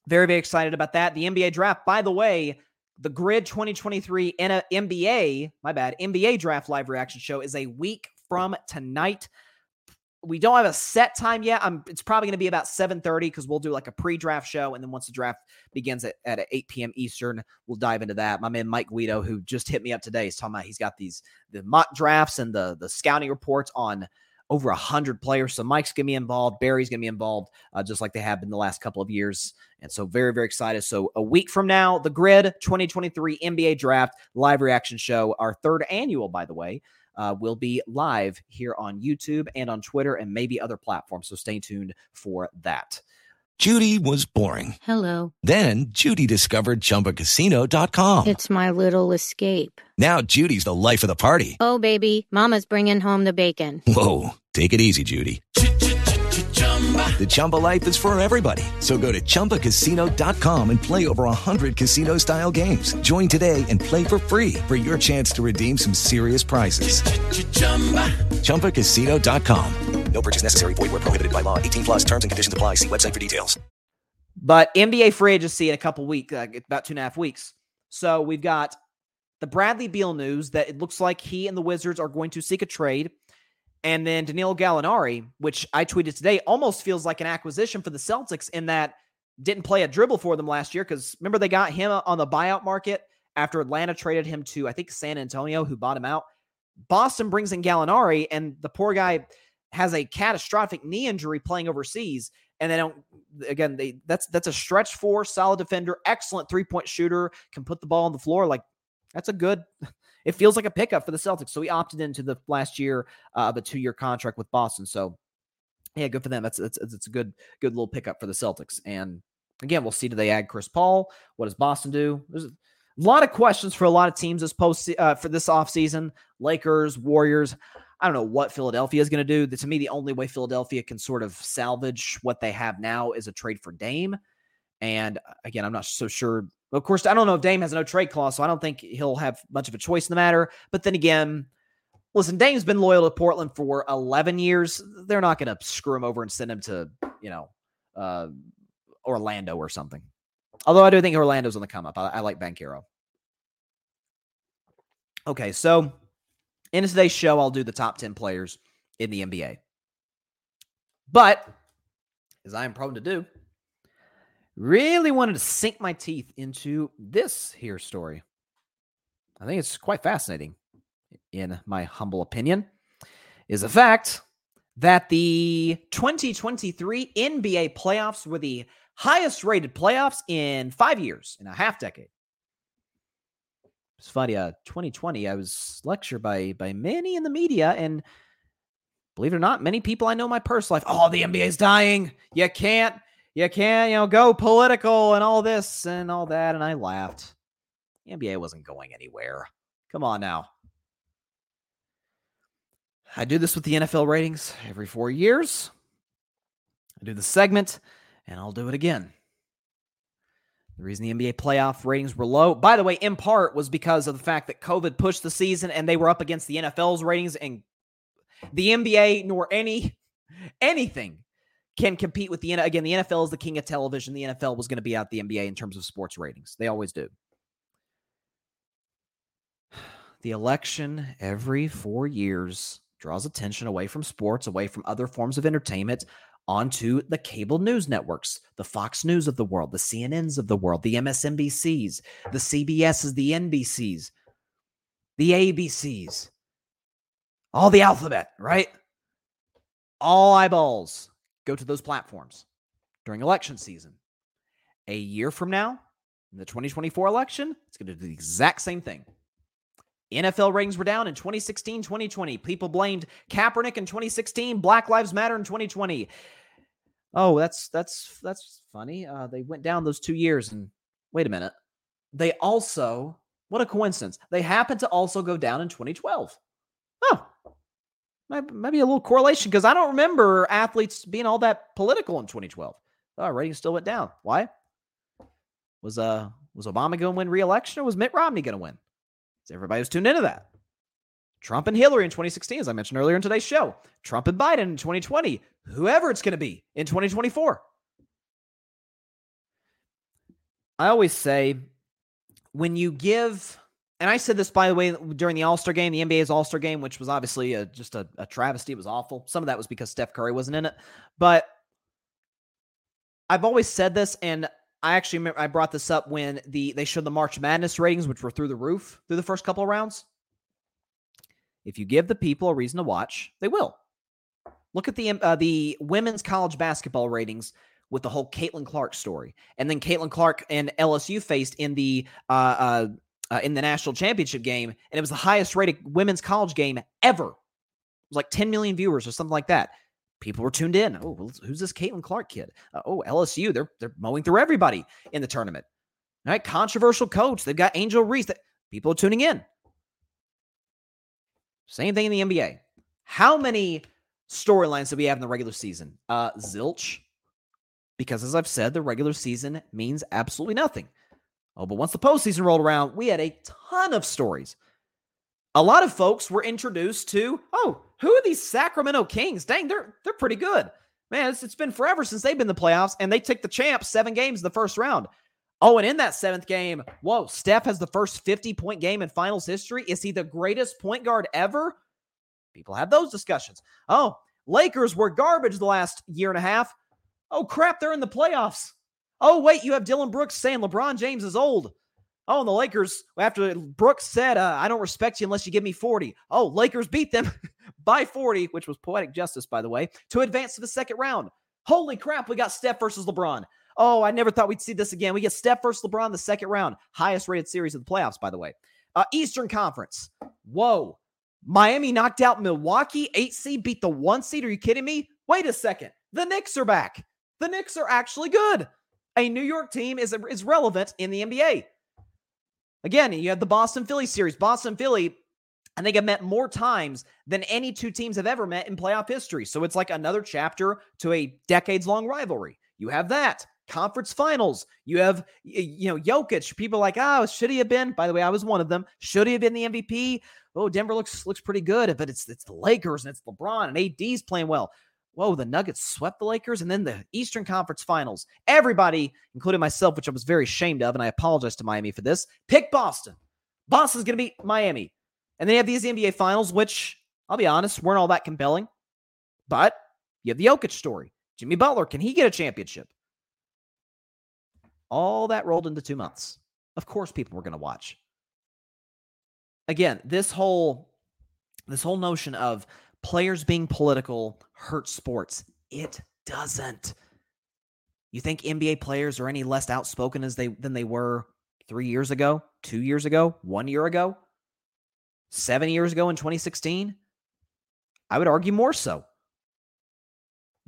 Very, very excited about that. The NBA draft, by the way, the Grid 2023 NBA draft live reaction show is a week from tonight. We don't have a set time yet. It's probably going to be about 7:30 because we'll do like a pre-draft show. And then once the draft begins at 8 p.m. Eastern, we'll dive into that. My man Mike Guido, who just hit me up today, is talking about he's got the mock drafts and the scouting reports on over 100 players. So Mike's going to be involved. Barry's going to be involved, just like they have been the last couple of years. And so very, very excited. So a week from now, the Grid 2023 NBA Draft live reaction show, our third annual, by the way, will be live here on YouTube and on Twitter and maybe other platforms. So stay tuned for that. Judy was boring. Hello. Then Judy discovered Chumbacasino.com. It's my little escape. Now Judy's the life of the party. Oh, baby, mama's bringing home the bacon. Whoa, take it easy, Judy. The Chumba life is for everybody. So go to Chumbacasino.com and play over 100 casino-style games. Join today and play for free for your chance to redeem some serious prizes. Chumbacasino.com. No purchase necessary. Void where prohibited by law. 18+ terms and conditions apply. See website for details. But NBA free agency in a couple weeks, about 2.5 weeks. So we've got the Bradley Beal news that it looks like he and the Wizards are going to seek a trade. And then Danilo Gallinari, which I tweeted today, almost feels like an acquisition for the Celtics in that didn't play a dribble for them last year. Because remember, they got him on the buyout market after Atlanta traded him to, I think, San Antonio, who bought him out. Boston brings in Gallinari, and the poor guy has a catastrophic knee injury playing overseas, and they don't, again, that's a stretch four, solid defender, excellent three-point shooter, can put the ball on the floor. Like, that's a good, it feels like a pickup for the Celtics. So he opted into the last year of a 2-year contract with Boston. So yeah, good for them. That's a good little pickup for the Celtics. And again, we'll see, do they add Chris Paul? What does Boston do? There's a lot of questions for a lot of teams for this offseason. Lakers, Warriors, I don't know what Philadelphia is going to do. To me, the only way Philadelphia can sort of salvage what they have now is a trade for Dame. And again, I'm not so sure. Of course, I don't know if Dame has a no trade clause, so I don't think he'll have much of a choice in the matter. But then again, listen, Dame's been loyal to Portland for 11 years. They're not going to screw him over and send him to, Orlando or something. Although I do think Orlando's on the come up. I like Banchero. Okay, so in today's show, I'll do the top 10 players in the NBA. But, as I am prone to do, really wanted to sink my teeth into this here story. I think it's quite fascinating, in my humble opinion, is the fact that the 2023 NBA playoffs were the highest rated playoffs in 5 years, in a half decade. It's funny, 2020, I was lectured by many in the media, and believe it or not, many people I know in my personal life, oh, the NBA is dying. You can't, go political and all this and all that. And I laughed. The NBA wasn't going anywhere. Come on now. I do this with the NFL ratings every 4 years. I do the segment, and I'll do it again. The reason the NBA playoff ratings were low, by the way, in part was because of the fact that COVID pushed the season and they were up against the NFL's ratings, and the NBA nor anything can compete with the NFL. Again, the NFL is the king of television. The NFL was going to be out the NBA in terms of sports ratings. They always do. The election every 4 years draws attention away from sports, away from other forms of entertainment, onto the cable news networks, the Fox News of the world, the CNNs of the world, the MSNBCs, the CBSs, the NBCs, the ABCs, all the alphabet, right? All eyeballs go to those platforms during election season. A year from now, in the 2024 election, it's going to do the exact same thing. NFL ratings were down in 2016, 2020. People blamed Kaepernick in 2016, Black Lives Matter in 2020. Oh, that's funny. They went down those 2 years, and wait a minute. They also, what a coincidence, they happened to also go down in 2012. Oh, maybe a little correlation, because I don't remember athletes being all that political in 2012. Oh, ratings still went down. Why? Was Obama going to win re-election, or was Mitt Romney going to win? Everybody was tuned into that. Trump and Hillary in 2016, as I mentioned earlier in today's show. Trump and Biden in 2020. Whoever it's going to be in 2024. I always say, when you give, and I said this, by the way, during the All-Star game, the NBA's All-Star game, which was obviously just a travesty. It was awful. Some of that was because Steph Curry wasn't in it. But I've always said this, and I actually remember I brought this up when they showed the March Madness ratings, which were through the roof through the first couple of rounds. If you give the people a reason to watch, they will. Look at the women's college basketball ratings with the whole Caitlin Clark story, and then Caitlin Clark and LSU faced in the national championship game, and it was the highest rated women's college game ever. It was like 10 million viewers or something like that. People were tuned in. Oh, who's this Caitlin Clark kid? LSU. They're mowing through everybody in the tournament. All right, controversial coach. They've got Angel Reese. People are tuning in. Same thing in the NBA. How many storylines do we have in the regular season? Zilch. Because as I've said, the regular season means absolutely nothing. Oh, but once the postseason rolled around, we had a ton of stories. A lot of folks were introduced to, who are these Sacramento Kings? Dang, they're pretty good. Man, it's been forever since they've been in the playoffs, and they took the champs 7 games in the first round. Oh, and in that 7th game, whoa, Steph has the first 50-point game in finals history. Is he the greatest point guard ever? People have those discussions. Oh, Lakers were garbage the last year and a half. Oh, crap, they're in the playoffs. Oh, wait, you have Dylan Brooks saying LeBron James is old. Oh, and the Lakers, after Brooks said, I don't respect you unless you give me 40. Oh, Lakers beat them by 40, which was poetic justice, by the way, to advance to the 2nd round. Holy crap, we got Steph versus LeBron. Oh, I never thought we'd see this again. We get Steph versus LeBron in the 2nd round. Highest rated series of the playoffs, by the way. Eastern Conference. Whoa. Miami knocked out Milwaukee. 8 seed beat the 1 seed. Are you kidding me? Wait a second. The Knicks are back. The Knicks are actually good. A New York team is relevant in the NBA. Again, you have the Boston-Philly series. Boston-Philly, I think, have met more times than any 2 teams have ever met in playoff history. So it's like another chapter to a decades-long rivalry. You have that. Conference finals. You have, Jokic. People are like, should he have been? By the way, I was one of them. Should he have been the MVP? Oh, Denver looks pretty good, but it's the Lakers, and it's LeBron, and AD's playing well. Whoa, the Nuggets swept the Lakers, and then the Eastern Conference Finals. Everybody, including myself, which I was very ashamed of, and I apologize to Miami for this, picked Boston. Boston's going to beat Miami. And then you have these NBA Finals, which, I'll be honest, weren't all that compelling. But you have the Jokic story. Jimmy Butler, can he get a championship? All that rolled into 2 months. Of course people were going to watch. Again, this whole notion of players being political hurts sports. It doesn't. You think NBA players are any less outspoken than they were 3 years ago, 2 years ago, 1 year ago, 7 years ago in 2016? I would argue more so.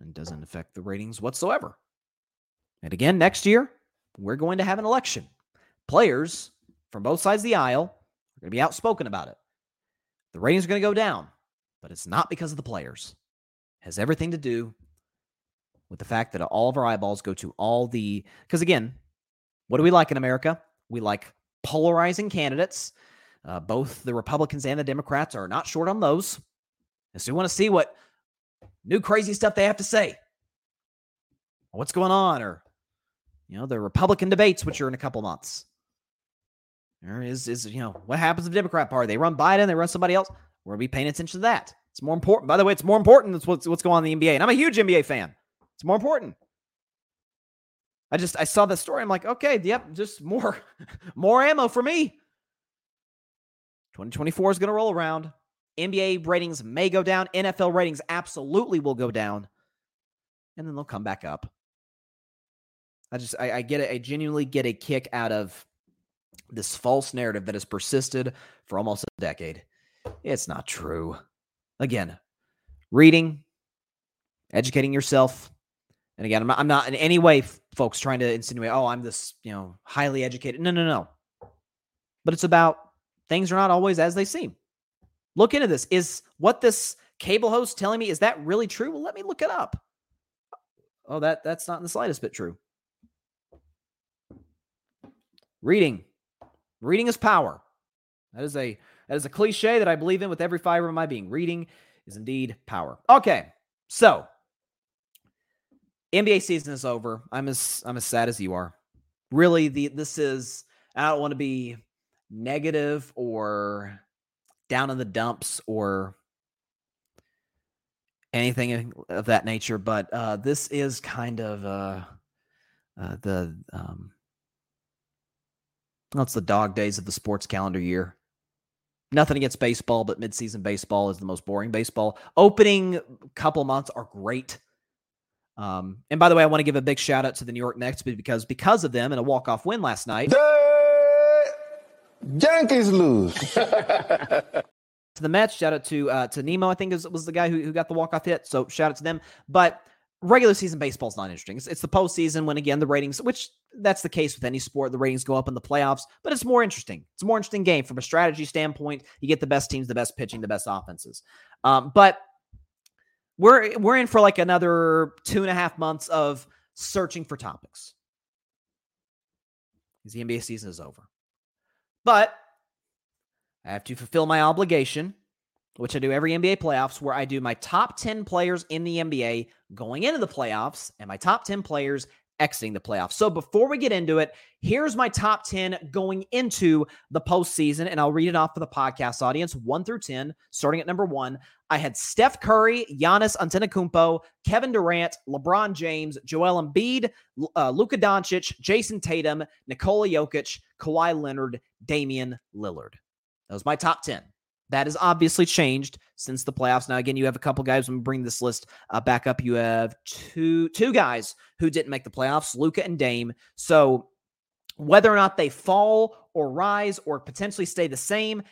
It doesn't affect the ratings whatsoever. And again, next year, we're going to have an election. Players from both sides of the aisle are going to be outspoken about it. The ratings are going to go down. But it's not because of the players. It has everything to do with the fact that all of our eyeballs go to all the... Because again, What do we like in America? We like polarizing candidates. Both the Republicans and the Democrats are not short on those. And so we want to see what new crazy stuff they have to say. What's going on? Or, you know, the Republican debates, which are in a couple months. There is, you know, what happens to the Democrat Party? They run Biden, they run somebody else. We're going to be paying attention to that. It's more important. By the way, it's more important than what's going on in the NBA. And I'm a huge NBA fan. It's more important. I saw the story. I'm like, okay, yep, just more ammo for me. 2024 is going to roll around. NBA ratings may go down. NFL ratings absolutely will go down. And then they'll come back up. I genuinely get a kick out of this false narrative that has persisted for almost a decade. It's not true. Again, reading, educating yourself. And again, I'm not in any way, folks, trying to insinuate, oh, I'm this, you know, highly educated. No. But it's about things are not always as they seem. Look into this. Is what this cable host telling me, is that really true? Well, let me look it up. Oh, that's not in the slightest bit true. Reading is power. That is a cliche that I believe in with every fiber of my being. Reading is indeed power. Okay, so NBA season is over. I'm as sad as you are. Really, I don't want to be negative or down in the dumps or anything of that nature, but this is kind of it's the dog days of the sports calendar year. Nothing against baseball, but midseason baseball is the most boring baseball. Opening couple months are great. And by the way, I want to give a big shout out to the New York Knicks because of them and a walk-off win last night. Yankees lose. To the Mets, shout out to Nemo, I think was the guy who got the walk-off hit, so shout out to them. But regular season baseball is not interesting. It's the postseason when, again, the ratings, which that's the case with any sport, the ratings go up in the playoffs, but it's more interesting. It's a more interesting game from a strategy standpoint. You get the best teams, the best pitching, the best offenses. But we're in for like another 2.5 months of searching for topics. Because the NBA season is over. But I have to fulfill my obligation, which I do every NBA playoffs, where I do my top 10 players in the NBA going into the playoffs and my top 10 players exiting the playoffs. So before we get into it, here's my top 10 going into the postseason, and I'll read it off for the podcast audience, 1 through 10, starting at number 1. I had Steph Curry, Giannis Antetokounmpo, Kevin Durant, LeBron James, Joel Embiid, Luka Doncic, Jayson Tatum, Nikola Jokic, Kawhi Leonard, Damian Lillard. That was my top 10. That has obviously changed since the playoffs. Now, again, you have a couple guys. When we bring this list back up, you have two guys who didn't make the playoffs, Luka and Dame. So whether or not they fall or rise or potentially stay the same,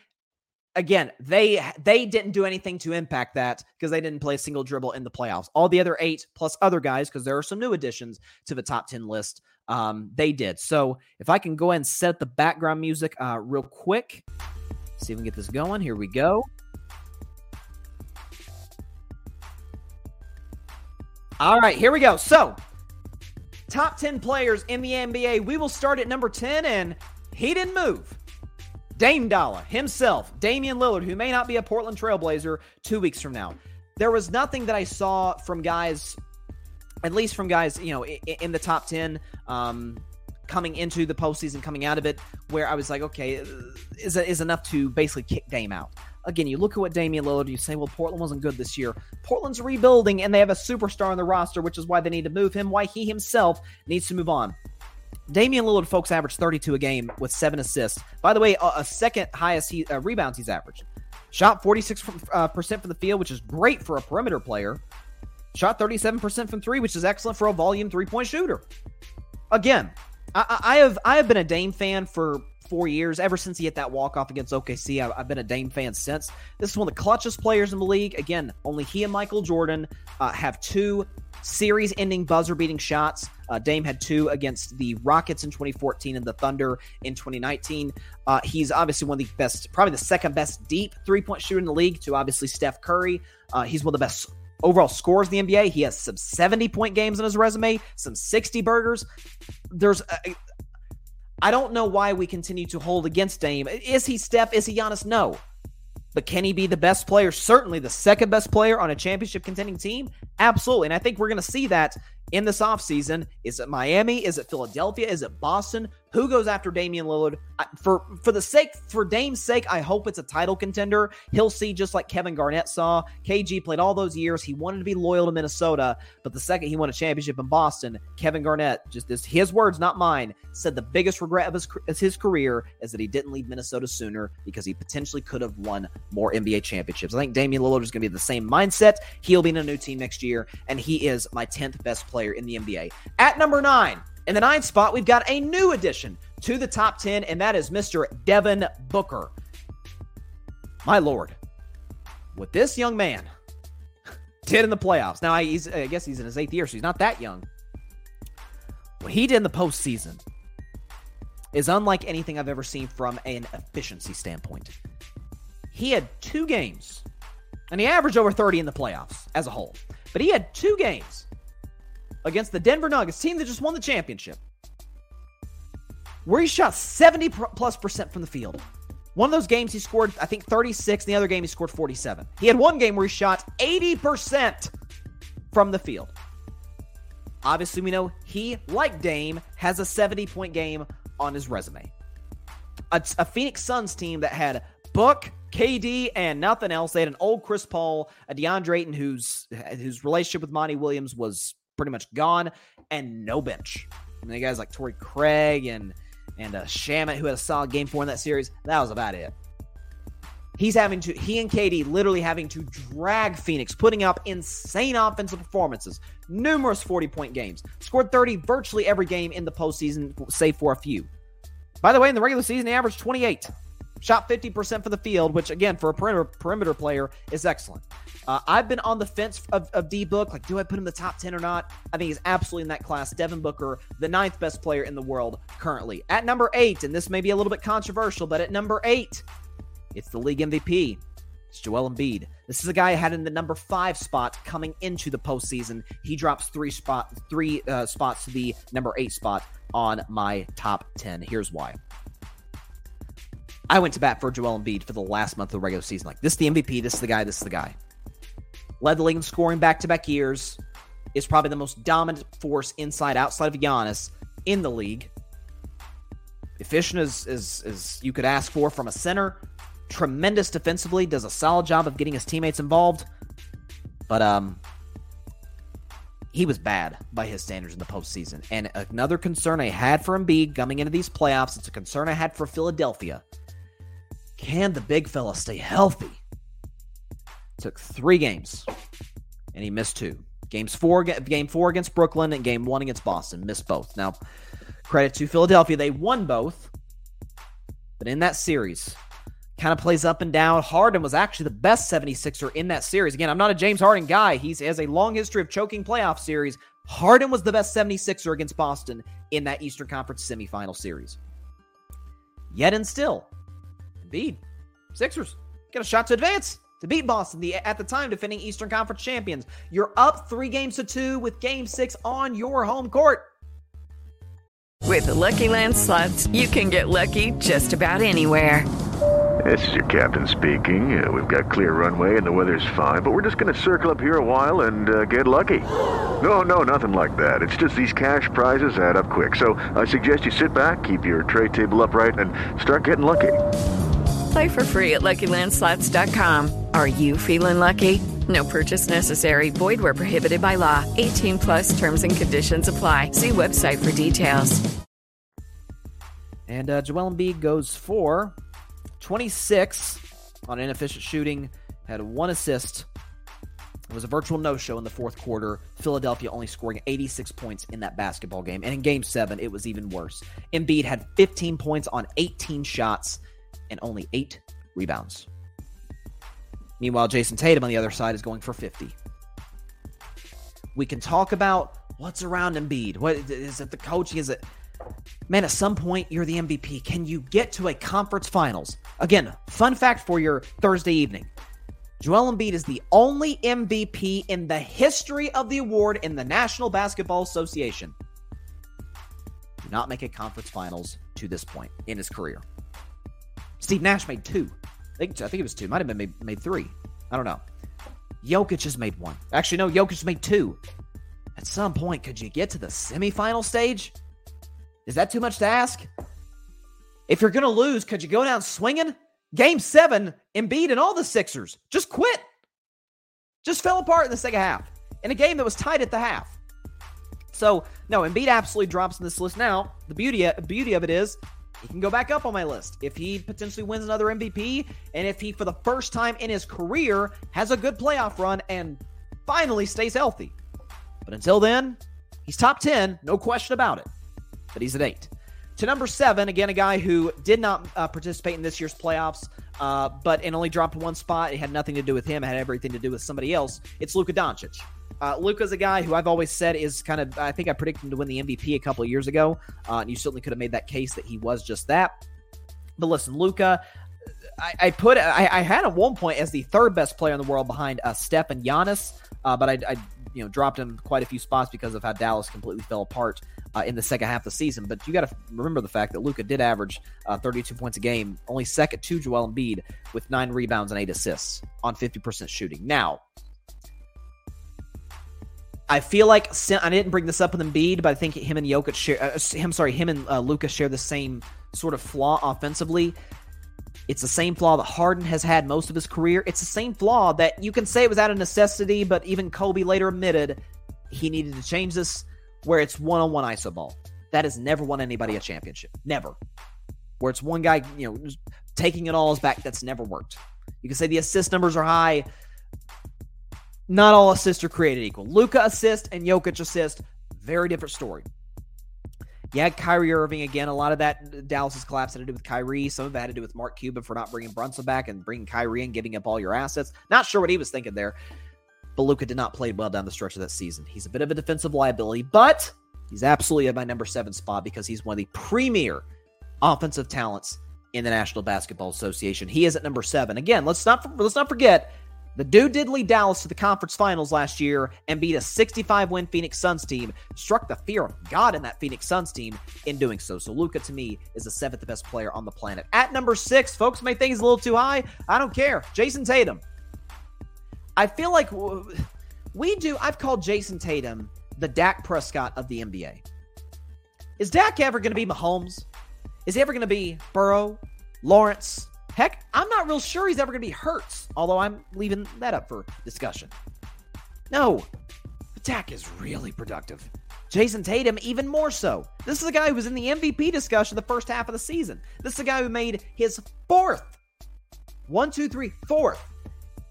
again, they didn't do anything to impact that because they didn't play a single dribble in the playoffs. All the other 8 plus other guys, because there are some new additions to the top 10 list, they did. So if I can go ahead and set the background music real quick, see if we can get this going. Here we go. All right, here we go. So top 10 players in the NBA. We will start at number 10, and he didn't move. Dame Dollar himself, Damian Lillard, who may not be a Portland Trailblazer 2 weeks from now. There was nothing that I saw from guys, at least from guys, you know, in the top 10 coming into the postseason, coming out of it, where I was like, okay, is enough to basically kick Dame out. Again, you look at what Damian Lillard, you say, well, Portland wasn't good this year. Portland's rebuilding, and they have a superstar on the roster, which is why they need to move him, why he himself needs to move on. Damian Lillard, folks, averaged 32 a game with 7 assists. By the way, a second highest rebounds he's averaged. Shot 46% from the field, which is great for a perimeter player. Shot 37% from 3, which is excellent for a volume 3-point shooter. Again, I have been a Dame fan for 4 years. Ever since he hit that walk-off against OKC, I've been a Dame fan since. This is one of the clutchest players in the league. Again, only he and Michael Jordan have 2 series-ending buzzer-beating shots. Dame had 2 against the Rockets in 2014 and the Thunder in 2019. He's obviously one of the best, probably the second best deep three-point shooter in the league to obviously Steph Curry. He's one of the best overall scores in the NBA. He has some 70-point games on his resume, some 60-burgers. There's I don't know why we continue to hold against Dame. Is he Steph? Is he Giannis? No. But can he be the best player? Certainly the second best player on a championship contending team? Absolutely. And I think we're going to see that in this offseason. Is it Miami? Is it Philadelphia? Is it Boston? Who goes after Damian Lillard? For Dame's sake, I hope it's a title contender. He'll see just like Kevin Garnett saw. KG played all those years. He wanted to be loyal to Minnesota, but the second he won a championship in Boston, Kevin Garnett, just this, his words, not mine, said the biggest regret of his career is that he didn't leave Minnesota sooner because he potentially could have won more NBA championships. I think Damian Lillard is going to be the same mindset. He'll be in a new team next year, and he is my 10th best player in the NBA. At number 9, in the 9th spot, we've got a new addition to the top 10, and that is Mr. Devin Booker. My lord, what this young man did in the playoffs. Now, I guess he's in his 8th year, so he's not that young. What he did in the postseason is unlike anything I've ever seen from an efficiency standpoint. He had 2 games, and he averaged over 30 in the playoffs as a whole. But he had 2 games against the Denver Nuggets, team that just won the championship, where he shot 70+% from the field. One of those games he scored, I think, 36. And the other game he scored 47. He had one game where he shot 80% from the field. Obviously, we know he, like Dame, has a 70-point game on his resume. A Phoenix Suns team that had Book, KD, and nothing else. They had an old Chris Paul, a DeAndre Ayton, whose relationship with Monty Williams was pretty much gone, and no bench. And the guys like Torrey Craig and Shamet, who had a solid game 4 in that series, that was about it. He and KD literally having to drag Phoenix, putting up insane offensive performances, numerous 40-point games, scored 30 virtually every game in the postseason, save for a few. By the way, in the regular season, he averaged 28. Shot 50% for the field, which, again, for a perimeter player is excellent. I've been on the fence of D-Book. Like, do I put him in the top 10 or not? I think he's absolutely in that class. Devin Booker, the 9th best player in the world currently. At number 8, and this may be a little bit controversial, but at number 8, it's the league MVP. It's Joel Embiid. This is a guy I had in the number 5 spot coming into the postseason. He drops three spots to the number 8 spot on my top 10. Here's why. I went to bat for Joel Embiid for the last month of the regular season. Like, this is the MVP, this is the guy, this is the guy. Led the league in scoring back-to-back years. Is probably the most dominant force outside of Giannis, in the league. Efficient as you could ask for from a center. Tremendous defensively. Does a solid job of getting his teammates involved. But he was bad by his standards in the postseason. And another concern I had for Embiid coming into these playoffs, it's a concern I had for Philadelphia. Can the big fella stay healthy? Took 3 games, and he missed 2. Game 4 against Brooklyn and Game 1 against Boston. Missed both. Now, credit to Philadelphia. They won both, but in that series, kind of plays up and down. Harden was actually the best 76er in that series. Again, I'm not a James Harden guy. He has a long history of choking playoff series. Harden was the best 76er against Boston in that Eastern Conference semifinal series. Yet and still, Embiid, Sixers, get a shot to advance to beat Boston, at the time defending Eastern Conference champions. You're up 3-2 with Game 6 on your home court. With the Lucky Land Slots, you can get lucky just about anywhere. This is your captain speaking. We've got clear runway and the weather's fine, but we're just going to circle up here a while and get lucky. No, nothing like that. It's just these cash prizes add up quick. So I suggest you sit back, keep your tray table upright, and start getting lucky. Play for free at LuckyLandSlots.com. Are you feeling lucky? No purchase necessary. Void where prohibited by law. 18+ terms and conditions apply. See website for details. And Joel Embiid goes for 26 on inefficient shooting, had 1 assist. It was a virtual no-show in the 4th quarter. Philadelphia only scoring 86 points in that basketball game. And in Game 7, it was even worse. Embiid had 15 points on 18 shots and only 8 rebounds. Meanwhile, Jayson Tatum on the other side is going for 50. We can talk about what's around Embiid. What is it, the coaching? Is it, man, at some point, you're the MVP. Can you get to a conference finals? Again, fun fact for your Thursday evening. Joel Embiid is the only MVP in the history of the award in the National Basketball Association. did not make a conference finals to this point in his career. Steve Nash made two. I think it was two. Might have been made three. I don't know. Jokic has made one. Actually, no, Jokic made two. At some point, could you get to the semifinal stage? Is that too much to ask? If you're going to lose, could you go down swinging? Game 7, Embiid and all the Sixers just quit. Just fell apart in the second half. In a game that was tied at the half. So, no, Embiid absolutely drops in this list now. The beauty of it is he can go back up on my list. If he potentially wins another MVP, and if he, for the first time in his career, has a good playoff run and finally stays healthy. But until then, he's top 10, no question about it. But he's at 8. To number 7, again, a guy who did not participate in this year's playoffs, and only dropped one spot. It had nothing to do with him. It had everything to do with somebody else. It's Luka Doncic. Luka's a guy who I've always said is kind of, I think I predicted him to win the MVP a couple of years ago. And you certainly could have made that case that he was just that. But listen, Luka, I had at one point as the third best player in the world behind Steph and Giannis. But I dropped him quite a few spots because of how Dallas completely fell apart in the second half of the season. But you got to remember the fact that Luka did average 32 points a game, only second to Joel Embiid with 9 rebounds and 8 assists on 50% shooting. Now, I feel like I didn't bring this up with Embiid, but I think him and Luka share the same sort of flaw offensively. It's the same flaw that Harden has had most of his career. It's the same flaw that you can say it was out of necessity, but even Kobe later admitted he needed to change this, where it's one-on-one iso ball. That has never won anybody a championship. Never. Where it's one guy, taking it all is back. That's never worked. You can say the assist numbers are high. Not all assists are created equal. Luka assist and Jokic assist, very different story. You had Kyrie Irving again. A lot of that Dallas's collapse had to do with Kyrie. Some of it had to do with Mark Cuban for not bringing Brunson back and bringing Kyrie and giving up all your assets. Not sure what he was thinking there. But Luka did not play well down the stretch of that season. He's a bit of a defensive liability, but he's absolutely at my number 7 spot because he's one of the premier offensive talents in the National Basketball Association. He is at number 7. Again, let's not forget. The dude did lead Dallas to the conference finals last year and beat a 65-win Phoenix Suns team, struck the fear of God in that Phoenix Suns team in doing so. So Luka, to me, is the 7th best player on the planet. At number 6, folks may think he's a little too high. I don't care. Jayson Tatum. I feel like I've called Jayson Tatum the Dak Prescott of the NBA. Is Dak ever going to be Mahomes? Is he ever going to be Burrow, Lawrence? Heck, I'm not real sure he's ever going to be Hurts, although I'm leaving that up for discussion. No, but Dak is really productive. Jayson Tatum, even more so. This is a guy who was in the MVP discussion the first half of the season. This is a guy who made his fourth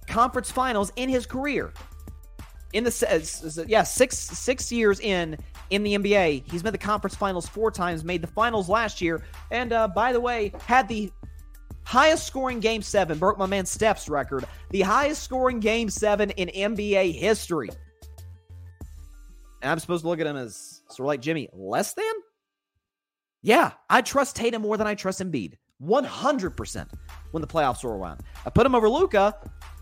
conference finals in his career. In the 6 years in the NBA, he's made the conference finals 4 times, made the finals last year, and by the way, had the highest scoring Game 7, broke my man Steph's record. The highest scoring Game 7 in NBA history. And I'm supposed to look at him as sort of like Jimmy, less than? Yeah, I trust Tatum more than I trust Embiid. 100% when the playoffs were around. I put him over Luka.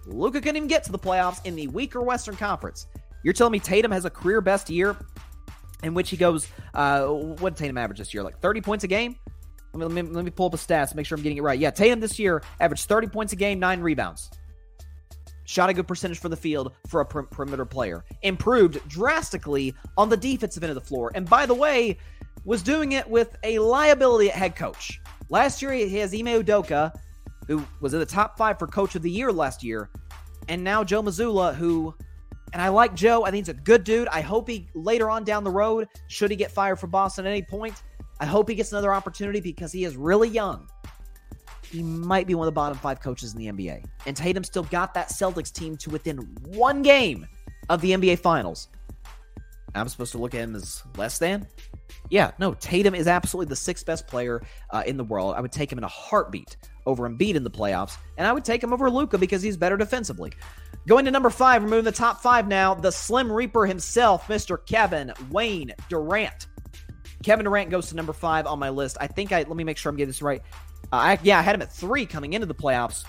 Luka couldn't even get to the playoffs in the weaker Western Conference. You're telling me Tatum has a career best year in which he goes, what did Tatum average this year? Like 30 points a game? Let me pull up his stats, make sure I'm getting it right. Yeah, Tatum this year averaged 30 points a game, 9 rebounds. Shot a good percentage from the field for a perimeter player. Improved drastically on the defensive end of the floor. And by the way, was doing it with a liability at head coach. Last year, he has Ime Udoka, who was in the top 5 for coach of the year last year. And now Joe Mazzulla, who... And I like Joe. I think he's a good dude. I hope he, later on down the road, should he get fired from Boston at any point, I hope he gets another opportunity because he is really young. He might be one of the bottom 5 coaches in the NBA. And Tatum still got that Celtics team to within 1 game of the NBA Finals. I'm supposed to look at him as less than? Yeah, no, Tatum is absolutely the 6th best player in the world. I would take him in a heartbeat over Embiid in the playoffs, and I would take him over Luka because he's better defensively. Going to number 5, removing the top 5 now, the Slim Reaper himself, Mr. Kevin Wayne Durant. Kevin Durant goes to number 5 on my list. Let me make sure I'm getting this right. I had him at 3 coming into the playoffs,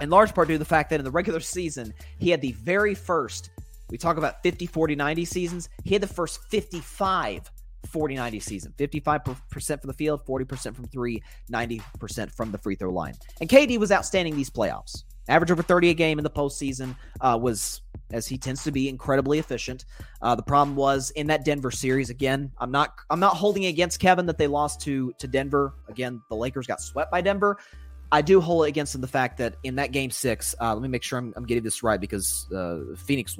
in large part due to the fact that in the regular season, he had the very first, we talk about 50, 40, 90 seasons, he had the first 55 40-90 season. 55% from the field, 40% from three, 90% from the free throw line. And KD was outstanding these playoffs. Average over 30 a game in the postseason, was, as he tends to be, incredibly efficient. The problem was in that Denver series. Again, I'm not holding against Kevin that they lost to Denver. Again, the Lakers got swept by Denver. I do hold it against him the fact that in that game six, let me make sure I'm getting this right, because Phoenix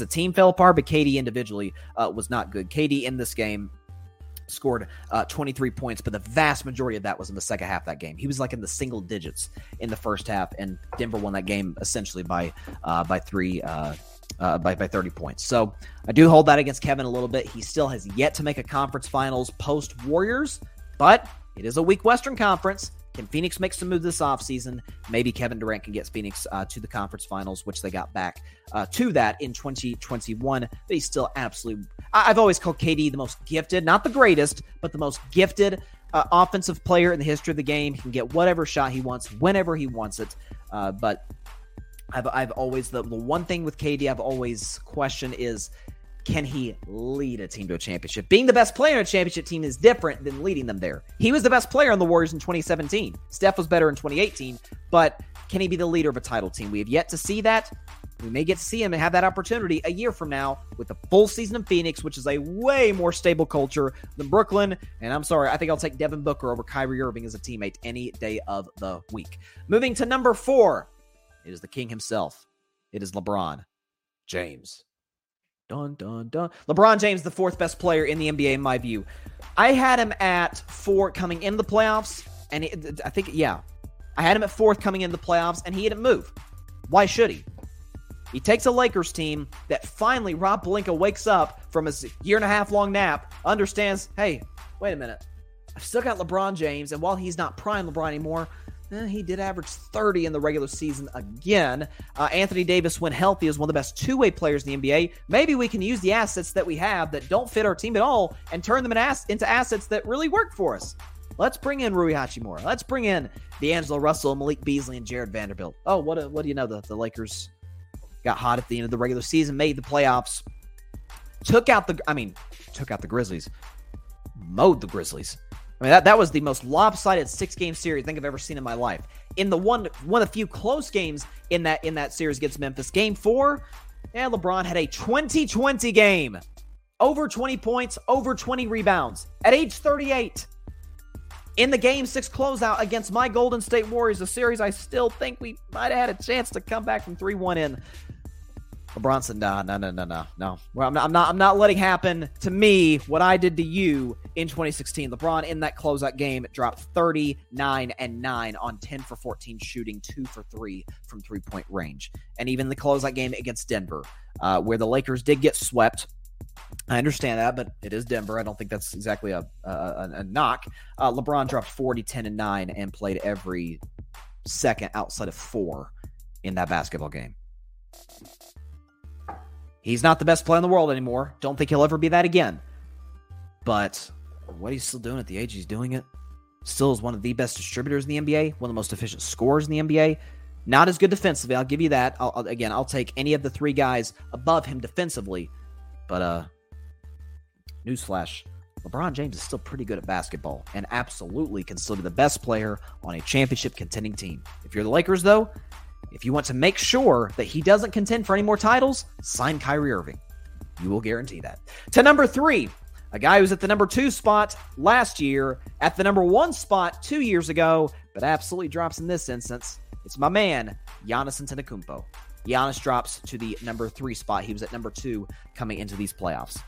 the team fell apart, but KD individually was not good. KD in this game scored 23 points, but the vast majority of that was in the second half of that game. He was like in the single digits in the first half, and Denver won that game essentially by 30 points. So I do hold that against Kevin a little bit. He still has yet to make a conference finals post Warriors, but it is a weak Western Conference. Can Phoenix make some moves this offseason? Maybe Kevin Durant can get Phoenix to the conference finals, which they got back to that in 2021. But he's still absolutely... I've always called KD the most gifted, not the greatest, but the most gifted offensive player in the history of the game. He can get whatever shot he wants, whenever he wants it. But I've always... The one thing with KD I've always questioned is, can he lead a team to a championship? Being the best player in a championship team is different than leading them there. He was the best player on the Warriors in 2017. Steph was better in 2018, but can he be the leader of a title team? We have yet to see that. We may get to see him and have that opportunity a year from now with a full season in Phoenix, which is a way more stable culture than Brooklyn. And I'm sorry, I think I'll take Devin Booker over Kyrie Irving as a teammate any day of the week. Moving to number four, it is the king himself. It is LeBron James. Dun, dun, dun. LeBron James, the fourth best player in the NBA, in my view. I had him at four coming into the playoffs, and I had him at fourth coming into the playoffs, and he didn't move. Why should he? He takes a Lakers team that finally Rob Pelinka wakes up from his year-and-a-half-long nap, understands, hey, wait a minute, I've still got LeBron James, and while he's not prime LeBron anymore, he did average 30 in the regular season again. Anthony Davis, when healthy, is one of the best two-way players in the NBA. Maybe we can use the assets that we have that don't fit our team at all and turn them into assets that really work for us. Let's bring in Rui Hachimura. Let's bring in D'Angelo Russell, Malik Beasley, and Jared Vanderbilt. Oh, what do you know? The Lakers got hot at the end of the regular season, made the playoffs, took out the Grizzlies, mowed the Grizzlies. I mean, that was the most lopsided six-game series I think I've ever seen in my life. In the one of the few close games in that series against Memphis, game four, LeBron had a 20-20 game. Over 20 points, over 20 rebounds. At age 38, in the game six closeout against my Golden State Warriors, a series I still think we might have had a chance to come back from 3-1 in. LeBron said, no. Well, I'm not letting happen to me what I did to you in 2016. LeBron in that closeout game dropped 39 and 9 on 10 for 14 shooting, 2 for 3 from three-point range. And even the closeout game against Denver, where the Lakers did get swept. I understand that, but it is Denver. I don't think that's exactly a knock. LeBron dropped 40, 10, and 9 and played every second outside of four in that basketball game. He's not the best player in the world anymore. Don't think he'll ever be that again. But what he's still doing at the age he's doing it, still is one of the best distributors in the NBA, one of the most efficient scorers in the NBA. Not as good defensively, I'll give you that. I'll take any of the three guys above him defensively. But newsflash, LeBron James is still pretty good at basketball and absolutely can still be the best player on a championship contending team. If you're the Lakers, though, if you want to make sure that he doesn't contend for any more titles, sign Kyrie Irving. You will guarantee that. To number three, a guy who's at the number two spot last year, at the number one spot 2 years ago, but absolutely drops in this instance. It's my man, Giannis Antetokounmpo. Giannis drops to the number three spot. He was at number two coming into these playoffs.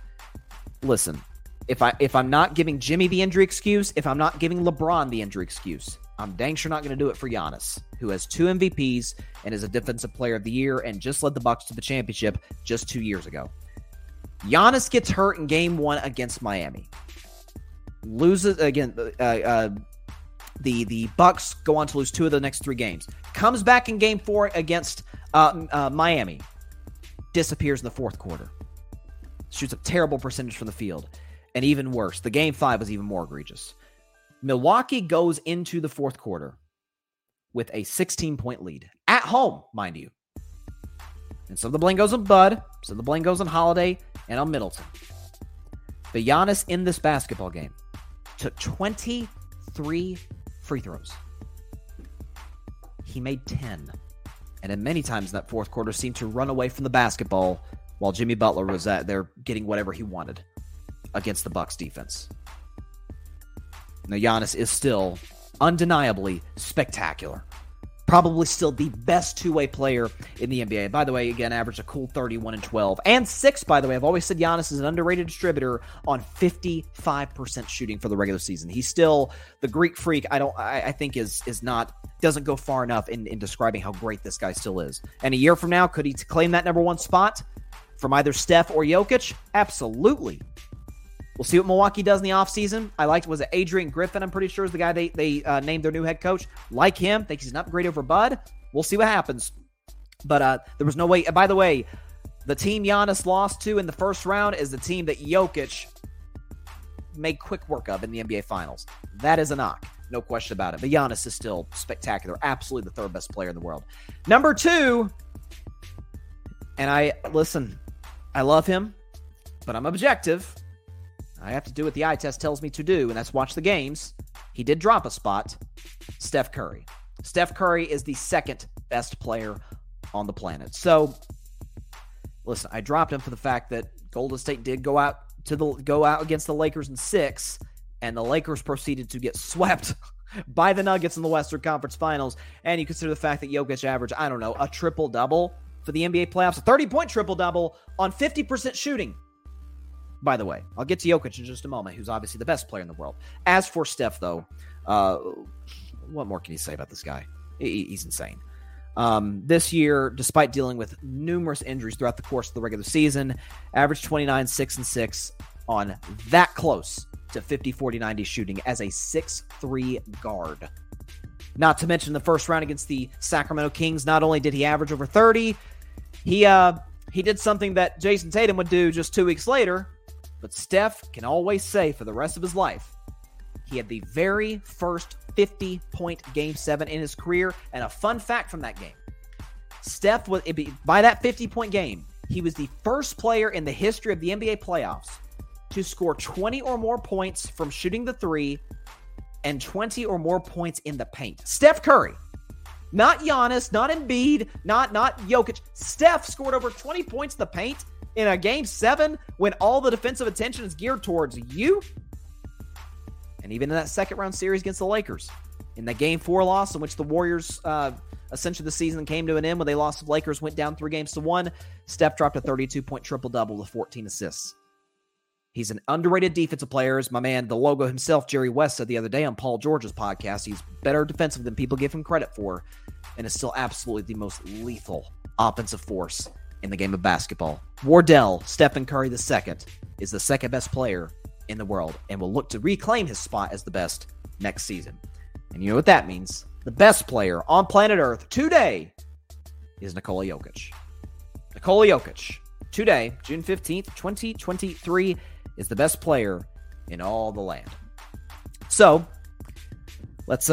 Listen, if I'm not giving Jimmy the injury excuse, if I'm not giving LeBron the injury excuse, I'm dang sure not going to do it for Giannis, who has two MVPs and is a defensive player of the year and just led the Bucks to the championship just 2 years ago. Giannis gets hurt in game one against Miami. Loses again. The Bucks go on to lose two of the next three games. Comes back in game four against Miami. Disappears in the fourth quarter. Shoots a terrible percentage from the field. And even worse, the game five was even more egregious. Milwaukee goes into the fourth quarter with a 16-point lead. At home, mind you. And some of the blame goes on Bud, some of the blame goes on Holiday, and on Middleton. But Giannis in this basketball game took 23 free throws. He made 10. And in many times in that fourth quarter seemed to run away from the basketball while Jimmy Butler was out there getting whatever he wanted against the Bucks defense. Now Giannis is still undeniably spectacular. Probably still the best two-way player in the NBA. By the way, again, averaged a cool 31 and 12. And 6, by the way. I've always said Giannis is an underrated distributor on 55% shooting for the regular season. He's still the Greek freak. I think doesn't go far enough in describing how great this guy still is. And a year from now, could he claim that number one spot from either Steph or Jokic? Absolutely. We'll see what Milwaukee does in the offseason. Was it Adrian Griffin, I'm pretty sure, is the guy they named their new head coach. Like him, think he's an upgrade over Bud. We'll see what happens. But there was no way. By the way, the team Giannis lost to in the first round is the team that Jokic made quick work of in the NBA Finals. That is a knock. No question about it. But Giannis is still spectacular. Absolutely the third best player in the world. Number 2, and I love him, but I'm objective. I have to do what the eye test tells me to do, and that's watch the games. He did drop a spot. Steph Curry. Steph Curry is the second best player on the planet. So, listen, I dropped him for the fact that Golden State did go out against the Lakers in 6, and the Lakers proceeded to get swept by the Nuggets in the Western Conference Finals. And you consider the fact that Jokic averaged, a triple-double for the NBA playoffs, a 30-point triple-double on 50% shooting. By the way, I'll get to Jokic in just a moment, who's obviously the best player in the world. As for Steph, though, what more can you say about this guy? He's insane. This year, despite dealing with numerous injuries throughout the course of the regular season, averaged 29, 6, and 6 on that close to 50-40-90 shooting as a 6'3 guard. Not to mention the first round against the Sacramento Kings, not only did he average over 30, he did something that Jayson Tatum would do just 2 weeks later. But Steph can always say for the rest of his life, he had the very first 50-point Game 7 in his career. And a fun fact from that game, Steph, by that 50-point game, he was the first player in the history of the NBA playoffs to score 20 or more points from shooting the three and 20 or more points in the paint. Steph Curry, not Giannis, not Embiid, not Jokic. Steph scored over 20 points in the paint in a Game 7 when all the defensive attention is geared towards you. And even in that second-round series against the Lakers, in the Game 4 loss in which the Warriors' ascension of the season came to an end when they lost to the Lakers, went down 3-1, Steph dropped a 32-point triple-double with 14 assists. He's an underrated defensive player. As my man, the logo himself, Jerry West, said the other day on Paul George's podcast, he's better defensive than people give him credit for and is still absolutely the most lethal offensive force in the game of basketball. Wardell Stephen Curry II is the second best player in the world and will look to reclaim his spot as the best next season. And you know what that means. The best player on planet Earth today is Nikola Jokic. Nikola Jokic, today, June 15th, 2023, is the best player in all the land. So, let's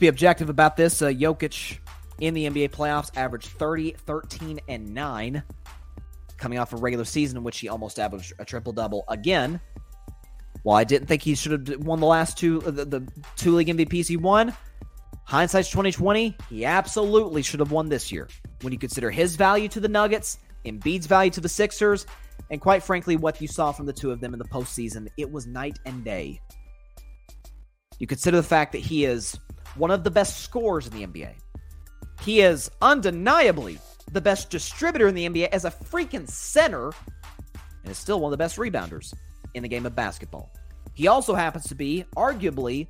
be objective about this. Jokic in the NBA playoffs averaged 30, 13, and 9, coming off a regular season in which he almost averaged a triple-double again. While I didn't think he should have won the last two, the two league MVPs he won, hindsight's 2020, he absolutely should have won this year. When you consider his value to the Nuggets, Embiid's value to the Sixers, and quite frankly, what you saw from the two of them in the postseason, it was night and day. You consider the fact that he is one of the best scorers in the NBA. He is undeniably the best distributor in the NBA as a freaking center and is still one of the best rebounders in the game of basketball. He also happens to be, arguably,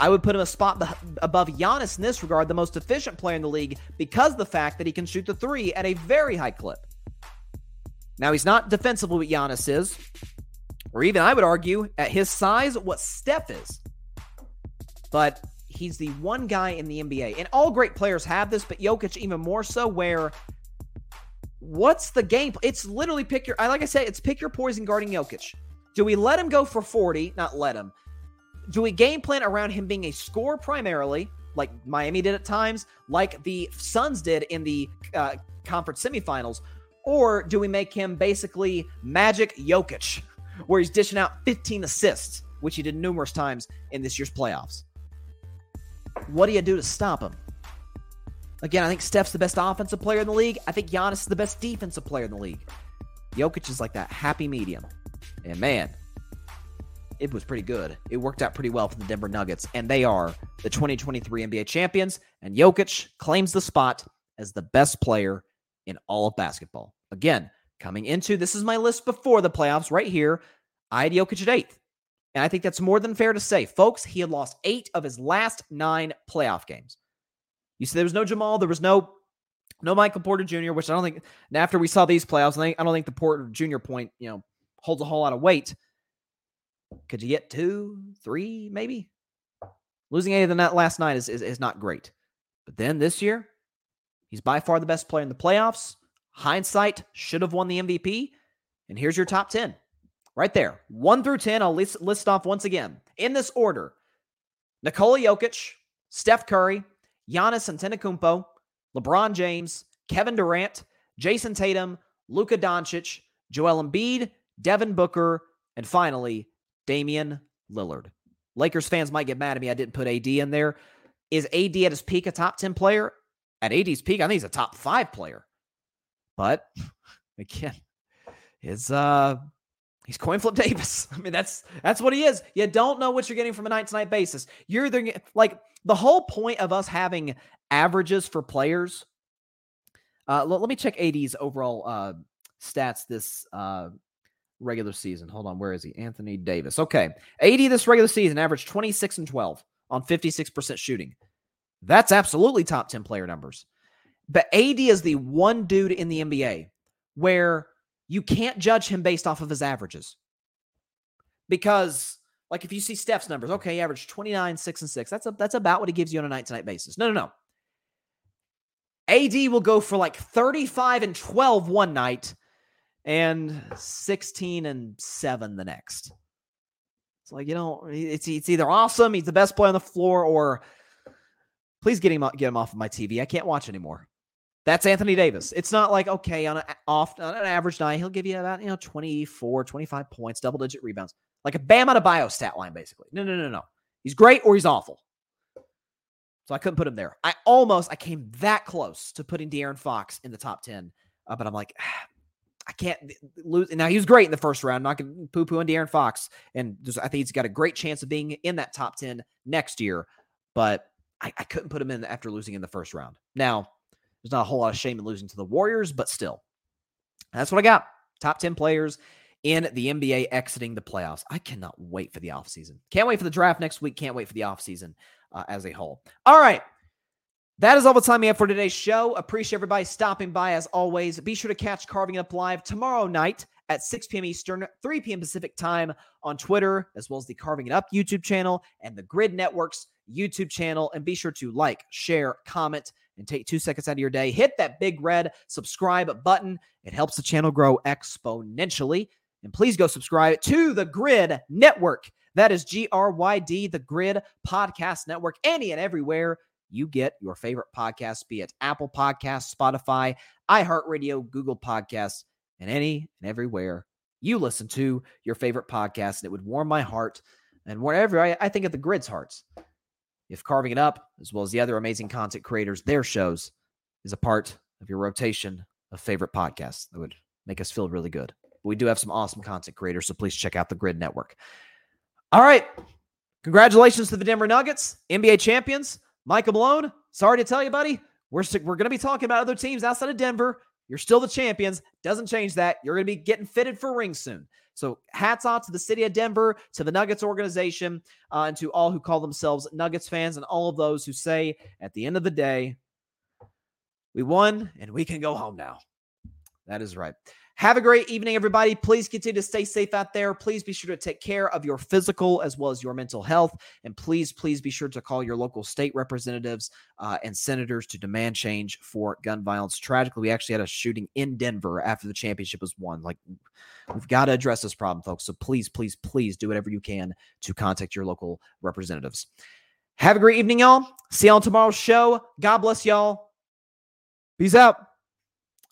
I would put him a spot above Giannis in this regard, the most efficient player in the league because of the fact that he can shoot the three at a very high clip. Now, he's not defensively what Giannis is, or even, I would argue, at his size, what Steph is. But he's the one guy in the NBA, and all great players have this, but Jokic even more so, where what's the game? It's literally pick your poison guarding Jokic. Do we let him go for 40? Not let him. Do we game plan around him being a scorer primarily, like Miami did at times, like the Suns did in the conference semifinals, or do we make him basically Magic Jokic, where he's dishing out 15 assists, which he did numerous times in this year's playoffs. What do you do to stop him? Again, I think Steph's the best offensive player in the league. I think Giannis is the best defensive player in the league. Jokic is like that happy medium. And man, it was pretty good. It worked out pretty well for the Denver Nuggets, and they are the 2023 NBA champions, and Jokic claims the spot as the best player in all of basketball. Again, coming into, this is my list before the playoffs right here, I had Jokic at 8th, and I think that's more than fair to say. Folks, he had lost 8 of his last 9 playoff games. You see, there was no Jamal, there was no Michael Porter Jr., which I don't think, and after we saw these playoffs, I don't think the Porter Jr. point, holds a whole lot of weight. Could you get 2, 3, maybe? Losing 8 of the last 9 is not great. But then this year, he's by far the best player in the playoffs. Hindsight, should have won the MVP. And here's your top 10. Right there. 1 through 10, I'll list off once again. In this order, Nikola Jokic, Steph Curry, Giannis Antetokounmpo, LeBron James, Kevin Durant, Jayson Tatum, Luka Doncic, Joel Embiid, Devin Booker, and finally, Damian Lillard. Lakers fans might get mad at me. I didn't put AD in there. Is AD at his peak a top 10 player? At AD's peak, I think he's a top 5 player. But again, he's coin flip Davis. I mean, that's what he is. You don't know what you're getting from a night-to-night basis. You're either, like, the whole point of us having averages for players. Let me check AD's overall stats this regular season. Hold on, where is he? Anthony Davis. Okay. AD this regular season averaged 26 and 12 on 56% shooting. That's absolutely top 10 player numbers. But AD is the one dude in the NBA where you can't judge him based off of his averages. Because, like, if you see Steph's numbers, okay, he averaged 29, 6, and 6. That's about what he gives you on a night-to-night basis. No. AD will go for, like, 35 and 12 one night, and 16 and 7 the next. It's like, it's either awesome, he's the best player on the floor, or please get him off of my TV. I can't watch anymore. That's Anthony Davis. It's not like, okay, on an average night, he'll give you about, 24, 25 points, double-digit rebounds. Like a Bam Adebayo stat line, basically. No. He's great or he's awful. So I couldn't put him there. I came that close to putting De'Aaron Fox in the top 10, but I'm like, I can't lose. Now, he was great in the first round. I'm not going to poo-poo on De'Aaron Fox. And I think he's got a great chance of being in that top 10 next year. But I couldn't put him in after losing in the first round. Now, there's not a whole lot of shame in losing to the Warriors, but still. That's what I got. Top 10 players in the NBA exiting the playoffs. I cannot wait for the offseason. Can't wait for the draft next week. Can't wait for the offseason as a whole. All right. That is all the time we have for today's show. Appreciate everybody stopping by as always. Be sure to catch Carving It Up Live tomorrow night at 6 p.m. Eastern, 3 p.m. Pacific time on Twitter, as well as the Carving It Up YouTube channel and the Grid Network's YouTube channel. And be sure to like, share, comment, and take 2 seconds out of your day. Hit that big red subscribe button. It helps the channel grow exponentially. And please go subscribe to the Grid Network. That is GRYD, the Grid Podcast Network, any and everywhere you get your favorite podcasts, be it Apple Podcasts, Spotify, iHeartRadio, Google Podcasts, and any and everywhere you listen to your favorite podcasts. And it would warm my heart, and wherever I think of the Grid's hearts, if Carving It Up, as well as the other amazing content creators, their shows, is a part of your rotation of favorite podcasts. That would make us feel really good. But we do have some awesome content creators, so please check out the Grid Network. All right. Congratulations to the Denver Nuggets, NBA champions. Michael Malone, sorry to tell you, buddy, we're going to be talking about other teams outside of Denver. You're still the champions. Doesn't change that. You're going to be getting fitted for rings soon. So hats off to the city of Denver, to the Nuggets organization, and to all who call themselves Nuggets fans and all of those who say, at the end of the day, we won and we can go home now. That is right. Have a great evening, everybody. Please continue to stay safe out there. Please be sure to take care of your physical as well as your mental health. And please be sure to call your local state representatives and senators to demand change for gun violence. Tragically, we actually had a shooting in Denver after the championship was won. Like, we've got to address this problem, folks. So please do whatever you can to contact your local representatives. Have a great evening, y'all. See you on tomorrow's show. God bless y'all. Peace out.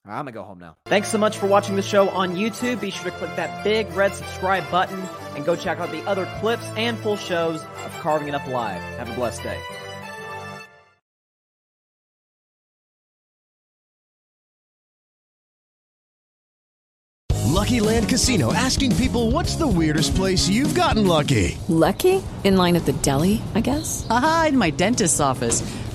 All right, I'm going to go home now. Thanks so much for watching the show on YouTube. Be sure to click that big red subscribe button and go check out the other clips and full shows of Carving It Up Live. Have a blessed day. Lucky Land Casino, asking people, what's the weirdest place you've gotten lucky? Lucky? In line at the deli, I guess? Aha, in my dentist's office.